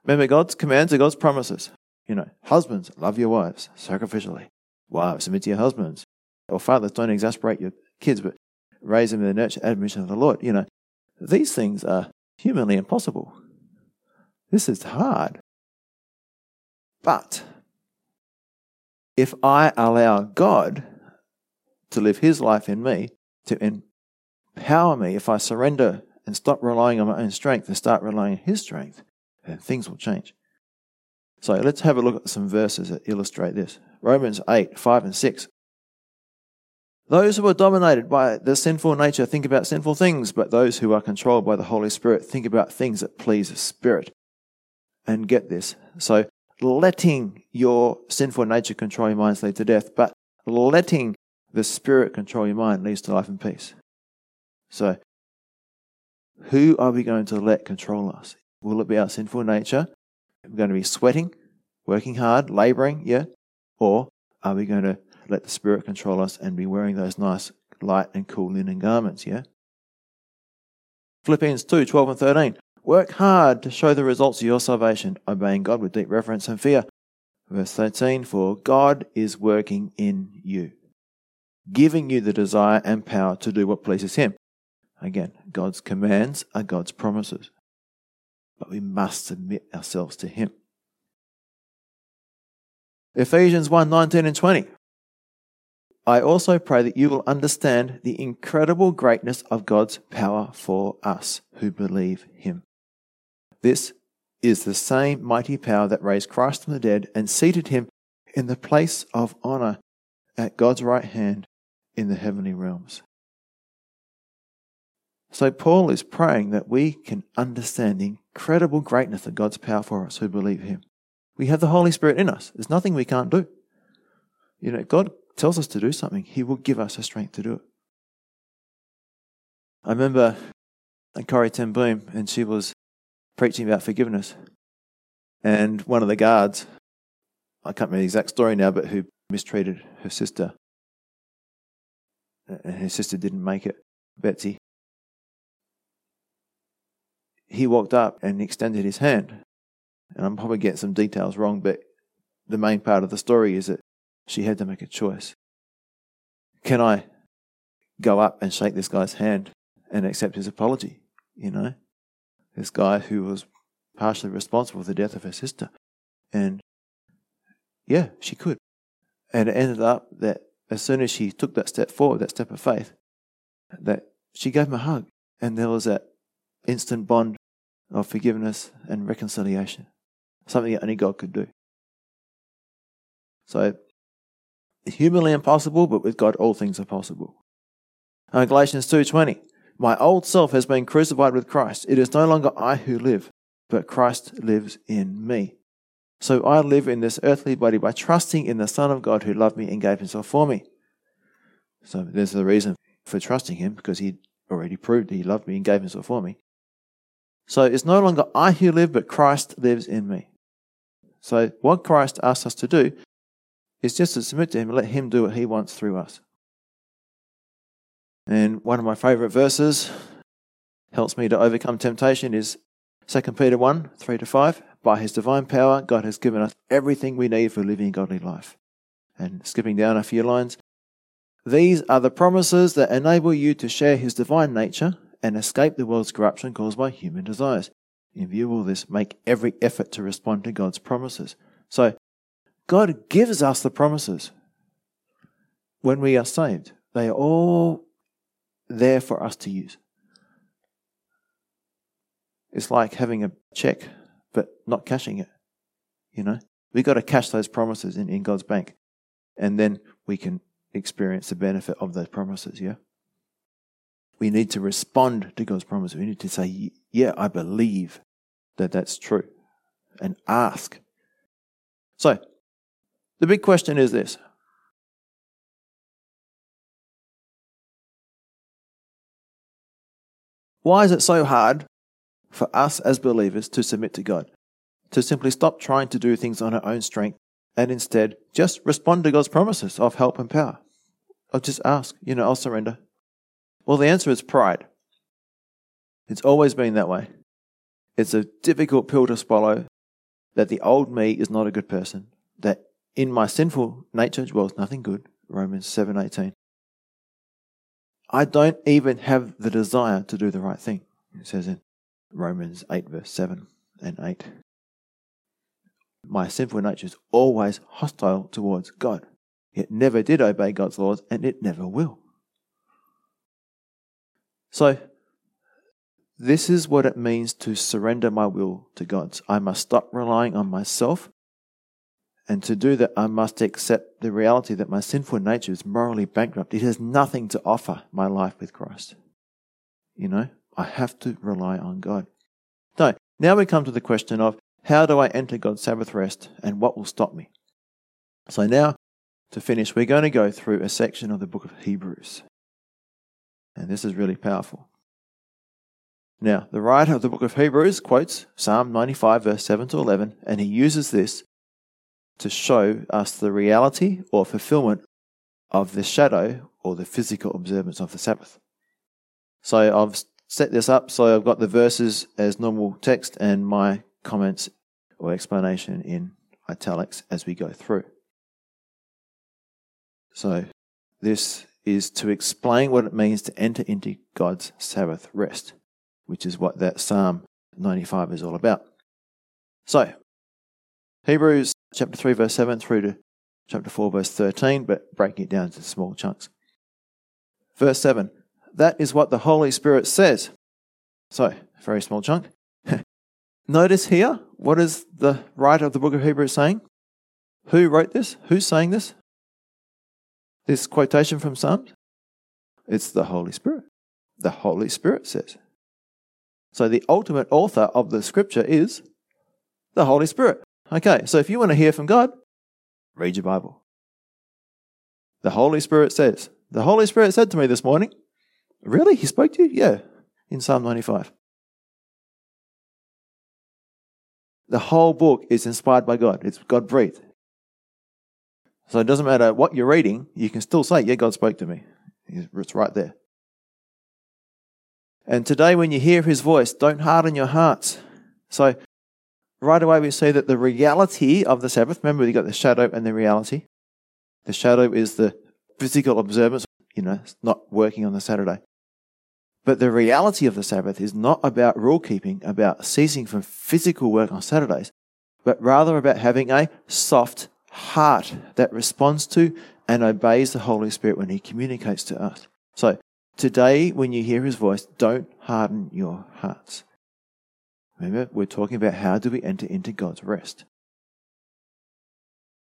remember God's commands are God's promises. You know, husbands, love your wives sacrificially. Wives, submit to your husbands. Or fathers, don't exasperate your kids, but raise them in the nurture and admonition of the Lord. You know, these things are humanly impossible. This is hard. But if I allow God to live His life in me, to empower me, if I surrender and stop relying on my own strength and start relying on His strength, then things will change. So let's have a look at some verses that illustrate this. Romans 8, 5 and 6. Those who are dominated by the sinful nature think about sinful things, but those who are controlled by the Holy Spirit think about things that please the Spirit. And get this. So letting your sinful nature control your mind leads to death, but letting the Spirit control your mind leads to life and peace. So who are we going to let control us? Will it be our sinful nature? Are we going to be sweating, working hard, labouring, yeah? Or are we going to let the Spirit control us and be wearing those nice, light and cool linen garments, yeah? Philippians 2, 12 and 13. Work hard to show the results of your salvation, obeying God with deep reverence and fear. Verse 13, for God is working in you, giving you the desire and power to do what pleases Him. Again, God's commands are God's promises. But we must submit ourselves to Him. Ephesians 1, 19 and 20. I also pray that you will understand the incredible greatness of God's power for us who believe Him. This is the same mighty power that raised Christ from the dead and seated Him in the place of honor at God's right hand in the heavenly realms. So Paul is praying that we can understand the incredible greatness of God's power for us who believe Him. We have the Holy Spirit in us. There's nothing we can't do. You know, God tells us to do something, He will give us the strength to do it. I remember Corrie ten Boom, and she was preaching about forgiveness, and one of the guards, I can't remember the exact story now, but who mistreated her sister, and her sister didn't make it, Betsy. He walked up and extended his hand, and I'm probably getting some details wrong, but the main part of the story is that she had to make a choice. Can I go up and shake this guy's hand and accept his apology? You know, this guy who was partially responsible for the death of her sister. And yeah, she could. And it ended up that as soon as she took that step forward, that step of faith, that she gave him a hug. And there was that instant bond of forgiveness and reconciliation. Something that only God could do. So, humanly impossible, but with God all things are possible. Galatians 2:20. My old self has been crucified with Christ. It is no longer I who live, but Christ lives in me. So I live in this earthly body by trusting in the Son of God who loved me and gave Himself for me. So there's the reason for trusting Him, because He already proved that He loved me and gave Himself for me. So it's no longer I who live, but Christ lives in me. So what Christ asks us to do is just to submit to Him and let Him do what He wants through us. And one of my favourite verses, helps me to overcome temptation, is 2 Peter 1, 3-5. By His divine power, God has given us everything we need for living a godly life. And skipping down a few lines, these are the promises that enable you to share His divine nature and escape the world's corruption caused by human desires. In view of all this, make every effort to respond to God's promises. So, God gives us the promises when we are saved. They are all there for us to use. It's like having a check but not cashing it. You know, we've got to cash those promises in God's bank, and then we can experience the benefit of those promises, yeah? We need to respond to God's promises. We need to say, yeah, I believe that that's true, and ask. So, the big question is this. Why is it so hard for us as believers to submit to God? To simply stop trying to do things on our own strength and instead just respond to God's promises of help and power? Or just ask, you know, I'll surrender. Well, the answer is pride. It's always been that way. It's a difficult pill to swallow that the old me is not a good person, that in my sinful nature dwells nothing good, Romans 7:18. I don't even have the desire to do the right thing, it says in Romans 8, verse 7 and 8. My sinful nature is always hostile towards God. It never did obey God's laws, and it never will. So, this is what it means to surrender my will to God's. I must stop relying on myself. And to do that, I must accept the reality that my sinful nature is morally bankrupt. It has nothing to offer my life with Christ. You know, I have to rely on God. So, now we come to the question of, how do I enter God's Sabbath rest, and what will stop me? So now, to finish, we're going to go through a section of the book of Hebrews. And this is really powerful. Now, the writer of the book of Hebrews quotes Psalm 95, verse 7-11, and he uses this to show us the reality or fulfillment of the shadow or the physical observance of the Sabbath. So I've set this up, so I've got the verses as normal text and my comments or explanation in italics as we go through. So this is to explain what it means to enter into God's Sabbath rest, which is what that Psalm 95 is all about. So, Hebrews chapter 3 verse 7 through to chapter 4 verse 13, but breaking it down into small chunks. Verse 7, that is what the Holy Spirit says. So, very small chunk. Notice here, what is the writer of the book of Hebrews saying? Who wrote this? Who's saying this? This quotation from Psalms? It's the Holy Spirit. The Holy Spirit says. So the ultimate author of the scripture is the Holy Spirit. Okay, so if you want to hear from God, read your Bible. The Holy Spirit says. The Holy Spirit said to me this morning. Really? He spoke to you? Yeah, in Psalm 95. The whole book is inspired by God. It's God-breathed. So it doesn't matter what you're reading, you can still say, yeah, God spoke to me. It's right there. And today when you hear his voice, don't harden your hearts. So right away we see that the reality of the Sabbath, remember you got the shadow and the reality. The shadow is the physical observance, not working on the Saturday. But the reality of the Sabbath is not about rule keeping, about ceasing from physical work on Saturdays, but rather about having a soft heart that responds to and obeys the Holy Spirit when he communicates to us. So today, when you hear his voice, don't harden your hearts. Remember, we're talking about how do we enter into God's rest.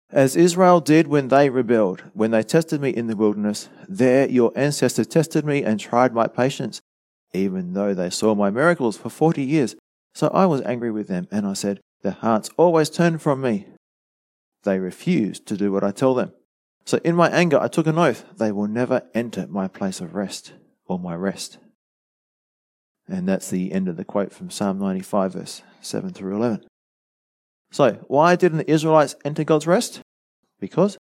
As Israel did when they rebelled, when they tested me in the wilderness, there your ancestors tested me and tried my patience, even though they saw my miracles for 40 years. So I was angry with them, and I said, their hearts always turn from me. They refuse to do what I tell them. So in my anger I took an oath, they will never enter my place of rest, or my rest. And that's the end of the quote from Psalm 95, verse 7 through 11. So, why didn't the Israelites enter God's rest? Because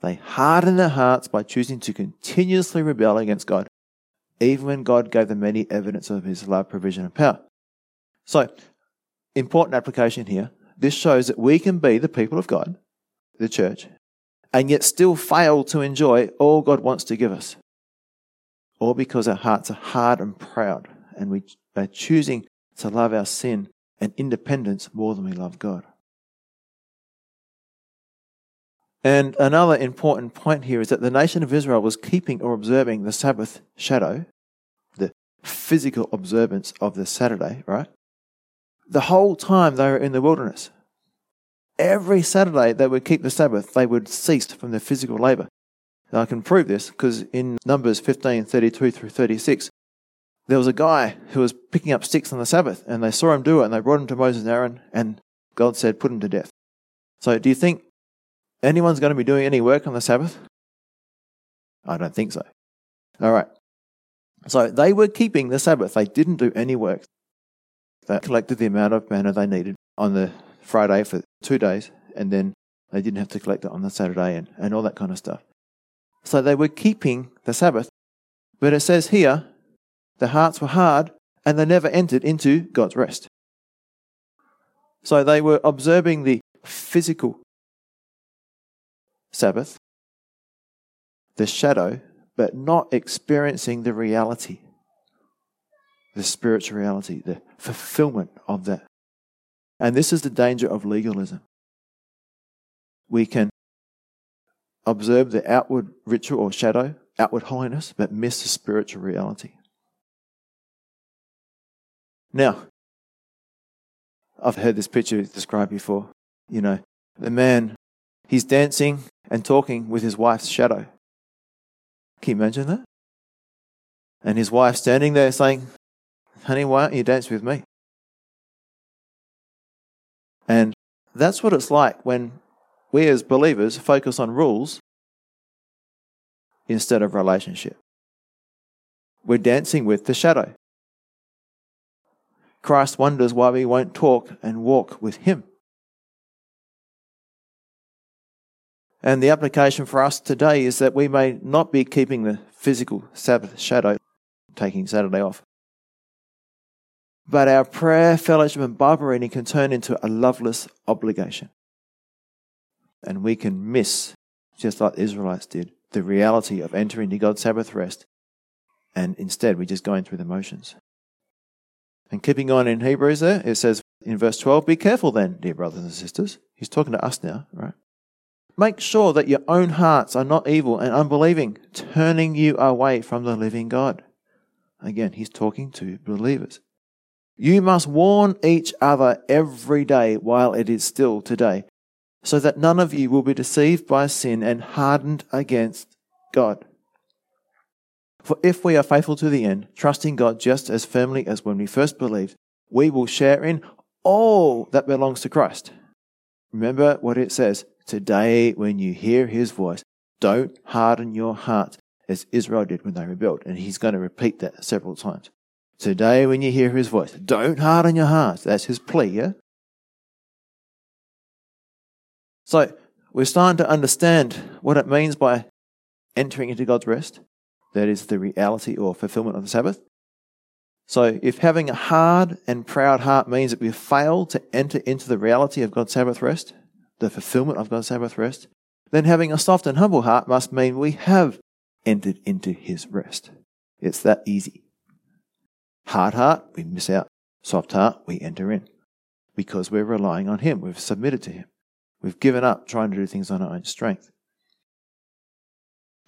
they hardened their hearts by choosing to continuously rebel against God, even when God gave them many evidence of his love, provision, and power. So, important application here. This shows that we can be the people of God, the church, and yet still fail to enjoy all God wants to give us. All because our hearts are hard and proud, and we are choosing to love our sin and independence more than we love God. And another important point here is that the nation of Israel was keeping or observing the Sabbath shadow, the physical observance of the Saturday, right? The whole time they were in the wilderness. Every Saturday they would keep the Sabbath. They would cease from their physical labor. Now I can prove this because in Numbers 15:32 through 36, there was a guy who was picking up sticks on the Sabbath, and they saw him do it, and they brought him to Moses and Aaron, and God said, put him to death. So do you think anyone's going to be doing any work on the Sabbath? I don't think so. All right. So they were keeping the Sabbath. They didn't do any work. They collected the amount of manna they needed on the Friday for 2 days, and then they didn't have to collect it on the Saturday and all that kind of stuff. So they were keeping the Sabbath, but it says here, the hearts were hard and they never entered into God's rest. So they were observing the physical Sabbath, the shadow, but not experiencing the reality, the spiritual reality, the fulfillment of that. And this is the danger of legalism. We can observe the outward ritual or shadow, outward holiness, but miss the spiritual reality. Now, I've heard this picture described before. The man, he's dancing and talking with his wife's shadow. Can you imagine that? And his wife standing there saying, honey, why aren't you dancing with me? And that's what it's like when we as believers focus on rules instead of relationship. We're dancing with the shadow. Christ wonders why we won't talk and walk with him. And the application for us today is that we may not be keeping the physical Sabbath shadow, taking Saturday off. But our prayer, fellowship, and Bible reading can turn into a loveless obligation. And we can miss, just like the Israelites did, the reality of entering into God's Sabbath rest, and instead we're just going through the motions. And keeping on in Hebrews there, it says in verse 12, be careful then, dear brothers and sisters. He's talking to us now, right? Make sure that your own hearts are not evil and unbelieving, turning you away from the living God. Again, he's talking to believers. You must warn each other every day while it is still today, so that none of you will be deceived by sin and hardened against God. For if we are faithful to the end, trusting God just as firmly as when we first believed, we will share in all that belongs to Christ. Remember what it says, today when you hear his voice, don't harden your heart as Israel did when they rebelled. And he's going to repeat that several times. Today when you hear his voice, don't harden your heart. That's his plea, yeah? So we're starting to understand what it means by entering into God's rest. That is the reality or fulfillment of the Sabbath. So if having a hard and proud heart means that we fail to enter into the reality of God's Sabbath rest, the fulfillment of God's Sabbath rest, then having a soft and humble heart must mean we have entered into his rest. It's that easy. Hard heart, we miss out. Soft heart, we enter in. Because we're relying on him. We've submitted to him. We've given up trying to do things on our own strength.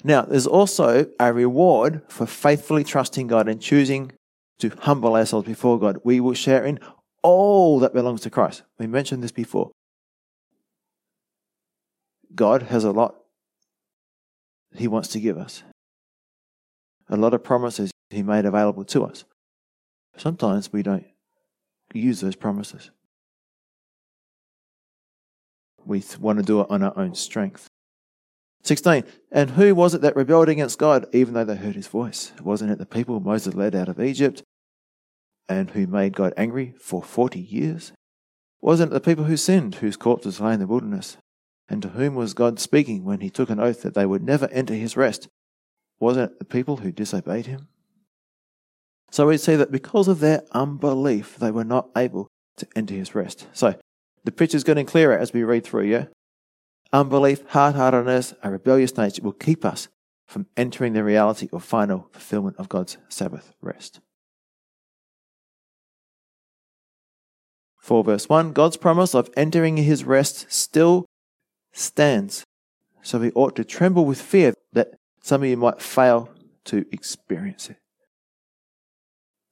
Now, there's also a reward for faithfully trusting God and choosing to humble ourselves before God. We will share in all that belongs to Christ. We mentioned this before. God has a lot he wants to give us. A lot of promises he made available to us. Sometimes we don't use those promises. We want to do it on our own strength. 16, and who was it that rebelled against God, even though they heard his voice? Wasn't it the people Moses led out of Egypt and who made God angry for 40 years? Wasn't it the people who sinned, whose corpses lay in the wilderness? And to whom was God speaking when he took an oath that they would never enter his rest? Wasn't it the people who disobeyed him? So we see that because of their unbelief, they were not able to enter his rest. So the picture's getting clearer as we read through, yeah? Unbelief, hard-heartedness, a rebellious nature will keep us from entering the reality or final fulfillment of God's Sabbath rest. 4 verse 1, God's promise of entering his rest still stands, so we ought to tremble with fear that some of you might fail to experience it.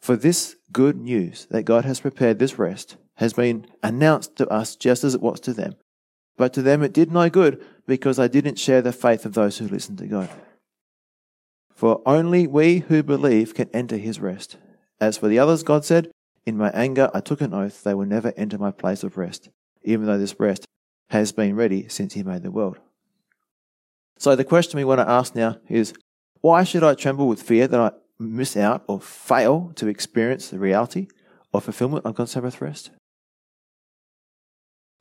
For this good news that God has prepared this rest has been announced to us just as it was to them. But to them it did no good because they didn't share the faith of those who listened to God. For only we who believe can enter his rest. As for the others, God said, in my anger I took an oath they will never enter my place of rest, even though this rest has been ready since he made the world. So the question we want to ask now is, why should I tremble with fear that I miss out or fail to experience the reality or fulfillment of God's Sabbath rest?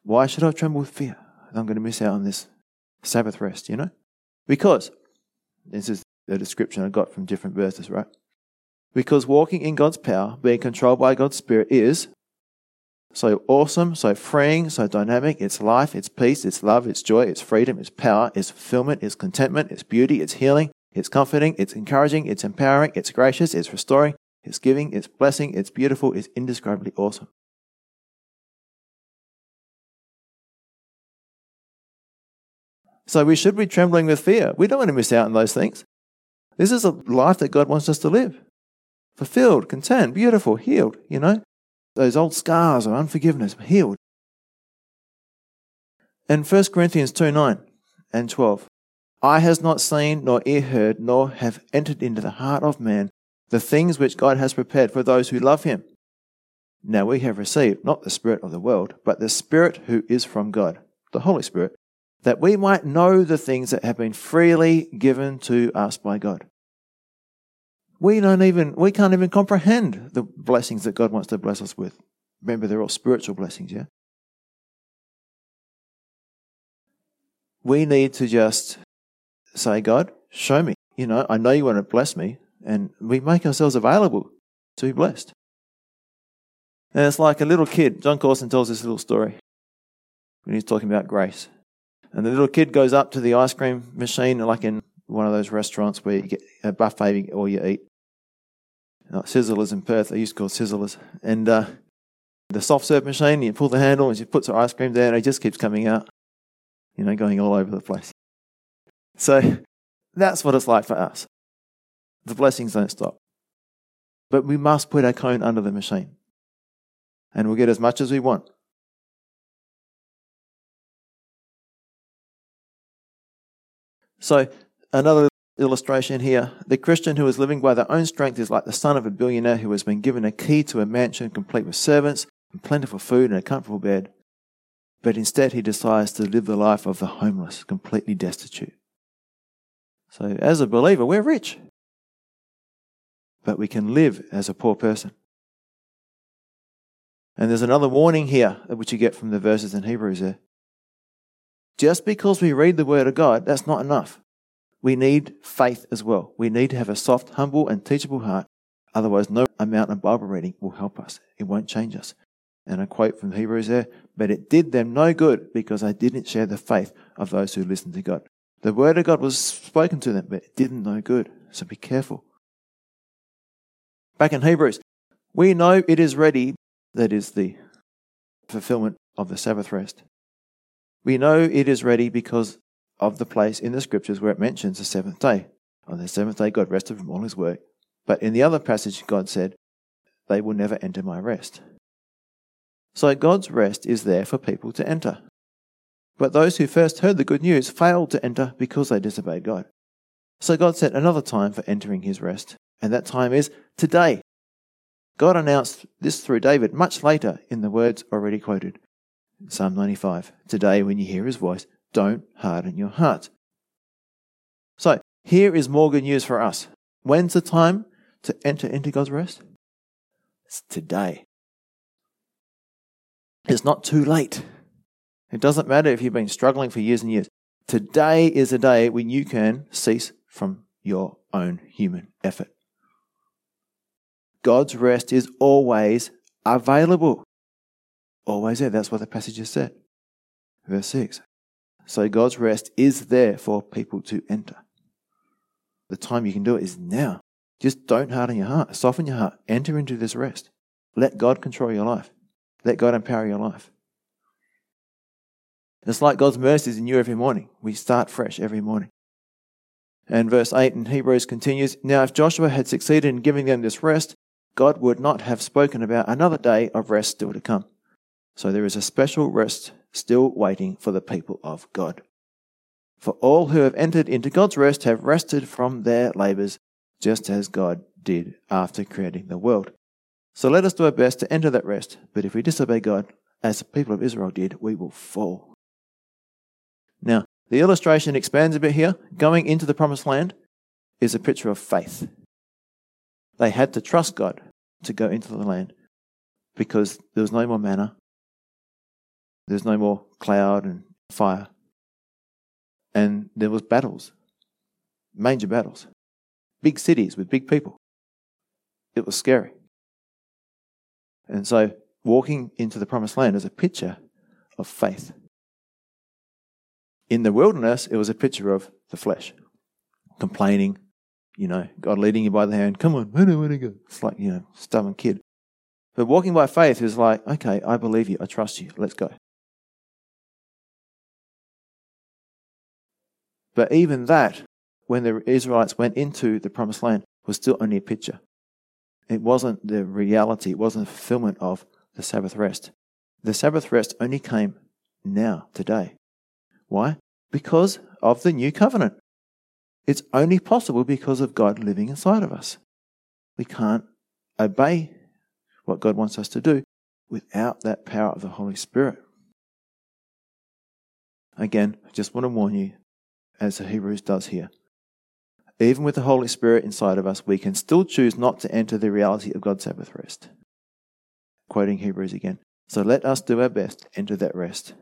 Why should I tremble with fear? I'm going to miss out on this Sabbath rest, you know? Because, this is the description I got from different verses, right? Because walking in God's power, being controlled by God's Spirit is so awesome, so freeing, so dynamic. It's life, it's peace, it's love, it's joy, it's freedom, it's power, it's fulfillment, it's contentment, it's beauty, it's healing. It's comforting, it's encouraging, it's empowering, it's gracious, it's restoring, it's giving, it's blessing, it's beautiful, it's indescribably awesome. So we should be trembling with fear. We don't want to miss out on those things. This is a life that God wants us to live. Fulfilled, content, beautiful, healed, you know. Those old scars of unforgiveness, healed. And 1 Corinthians 2:9 and 12. Eye has not seen, nor ear heard, nor have entered into the heart of man the things which God has prepared for those who love him. Now we have received not the Spirit of the world, but the Spirit who is from God, the Holy Spirit, that we might know the things that have been freely given to us by God. We can't even comprehend the blessings that God wants to bless us with. Remember, they're all spiritual blessings, yeah? We need to just say, God, show me. You know, I know you want to bless me, and we make ourselves available to be blessed. And it's like a little kid. Jon Courson tells this little story when he's talking about grace. And the little kid goes up to the ice cream machine, like in one of those restaurants where you get a buffet or you eat. Sizzlers in Perth, they used to call Sizzlers. And the soft serve machine, you pull the handle and she puts her ice cream down and it just keeps coming out, going all over the place. So that's what it's like for us. The blessings don't stop. But we must put our cone under the machine. And we'll get as much as we want. So another illustration here. The Christian who is living by their own strength is like the son of a billionaire who has been given a key to a mansion complete with servants and plentiful food and a comfortable bed. But instead he decides to live the life of the homeless, completely destitute. So as a believer, we're rich. But we can live as a poor person. And there's another warning here, which you get from the verses in Hebrews there. Just because we read the Word of God, that's not enough. We need faith as well. We need to have a soft, humble, and teachable heart. Otherwise, no amount of Bible reading will help us. It won't change us. And I quote from Hebrews there, but it did them no good because they didn't share the faith of those who listened to God. The Word of God was spoken to them, but it didn't no good. So be careful. Back in Hebrews, we know it is ready, that is the fulfillment of the Sabbath rest. We know it is ready because of the place in the Scriptures where it mentions the seventh day. On the seventh day, God rested from all his work. But in the other passage, God said, they will never enter my rest. So God's rest is there for people to enter. But those who first heard the good news failed to enter because they disobeyed God. So God set another time for entering his rest, and that time is today. God announced this through David much later in the words already quoted. Psalm 95, today when you hear his voice, don't harden your heart. So, here is more good news for us. When's the time to enter into God's rest? It's today. It's not too late. It doesn't matter if you've been struggling for years and years. Today is a day when you can cease from your own human effort. God's rest is always available. Always there. That's what the passage has said. Verse 6. So God's rest is there for people to enter. The time you can do it is now. Just don't harden your heart. Soften your heart. Enter into this rest. Let God control your life. Let God empower your life. It's like God's mercy is new every morning. We start fresh every morning. And verse 8 in Hebrews continues, now if Joshua had succeeded in giving them this rest, God would not have spoken about another day of rest still to come. So there is a special rest still waiting for the people of God. For all who have entered into God's rest have rested from their labors, just as God did after creating the world. So let us do our best to enter that rest, but if we disobey God, as the people of Israel did, we will fall. Now, the illustration expands a bit here. Going into the promised land is a picture of faith. They had to trust God to go into the land because there was no more manna. There's no more cloud and fire. And there was battles, major battles, big cities with big people. It was scary. And so walking into the promised land is a picture of faith. In the wilderness, it was a picture of the flesh, complaining, God leading you by the hand, come on, I don't want to go. It's like, stubborn kid. But walking by faith is like, okay, I believe you, I trust you, let's go. But even that, when the Israelites went into the promised land, was still only a picture. It wasn't the reality. It wasn't the fulfillment of the Sabbath rest. The Sabbath rest only came now, today. Why? Because of the new covenant. It's only possible because of God living inside of us. We can't obey what God wants us to do without that power of the Holy Spirit. Again, I just want to warn you, as the Hebrews does here. Even with the Holy Spirit inside of us, we can still choose not to enter the reality of God's Sabbath rest. Quoting Hebrews again. So let us do our best to enter that rest.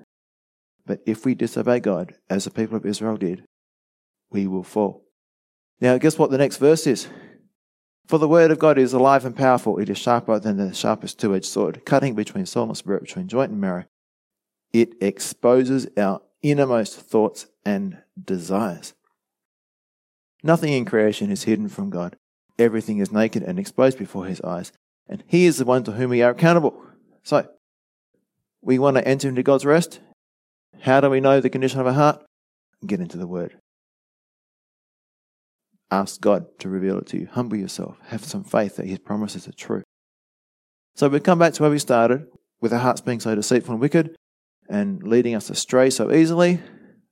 But if we disobey God, as the people of Israel did, we will fall. Now, guess what the next verse is? For the word of God is alive and powerful. It is sharper than the sharpest two-edged sword, cutting between soul and spirit, between joint and marrow. It exposes our innermost thoughts and desires. Nothing in creation is hidden from God. Everything is naked and exposed before his eyes, and he is the one to whom we are accountable. So, we want to enter into God's rest. How do we know the condition of our heart? Get into the Word. Ask God to reveal it to you. Humble yourself. Have some faith that his promises are true. So we come back to where we started, with our hearts being so deceitful and wicked and leading us astray so easily.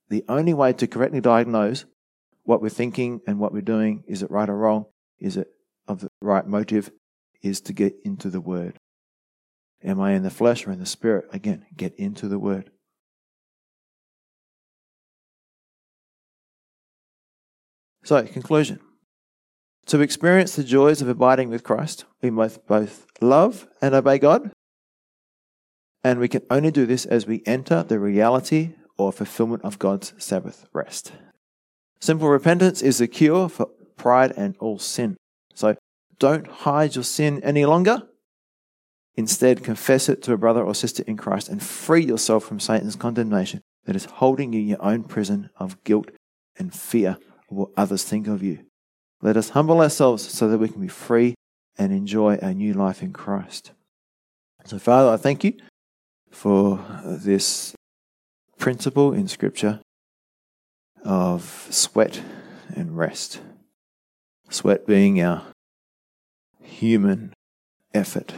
The only way to correctly diagnose what we're thinking and what we're doing, is it right or wrong, is it of the right motive, is to get into the Word. Am I in the flesh or in the Spirit? Again, get into the Word. So, conclusion. To experience the joys of abiding with Christ, we must both love and obey God, and we can only do this as we enter the reality or fulfillment of God's Sabbath rest. Simple repentance is the cure for pride and all sin. So, don't hide your sin any longer. Instead, confess it to a brother or sister in Christ and free yourself from Satan's condemnation that is holding you in your own prison of guilt and fear of what others think of you. Let us humble ourselves so that we can be free and enjoy our new life in Christ. So, Father, I thank you for this principle in Scripture of sweat and rest. Sweat being our human effort,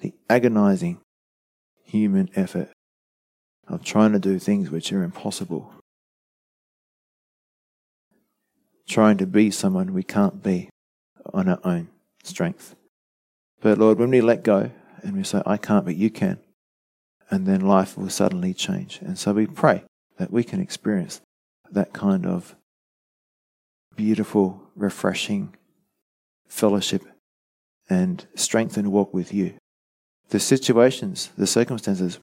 the agonizing human effort of trying to do things which are impossible. Trying to be someone we can't be on our own strength. But Lord, when we let go and we say, I can't, but you can, and then life will suddenly change. And so we pray that we can experience that kind of beautiful, refreshing fellowship and strength and walk with you. The situations, the circumstances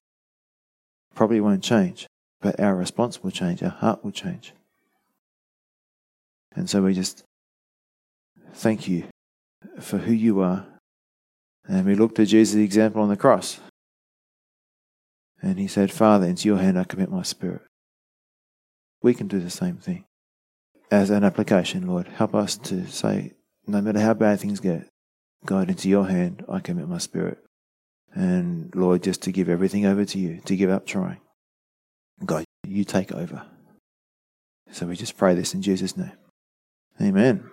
probably won't change, but our response will change, our heart will change. And so we just thank you for who you are. And we look to Jesus' example on the cross. And he said, Father, into your hand I commit my spirit. We can do the same thing. As an application, Lord, help us to say, no matter how bad things get, God, into your hand I commit my spirit. And Lord, just to give everything over to you, to give up trying. God, you take over. So we just pray this in Jesus' name. Amen.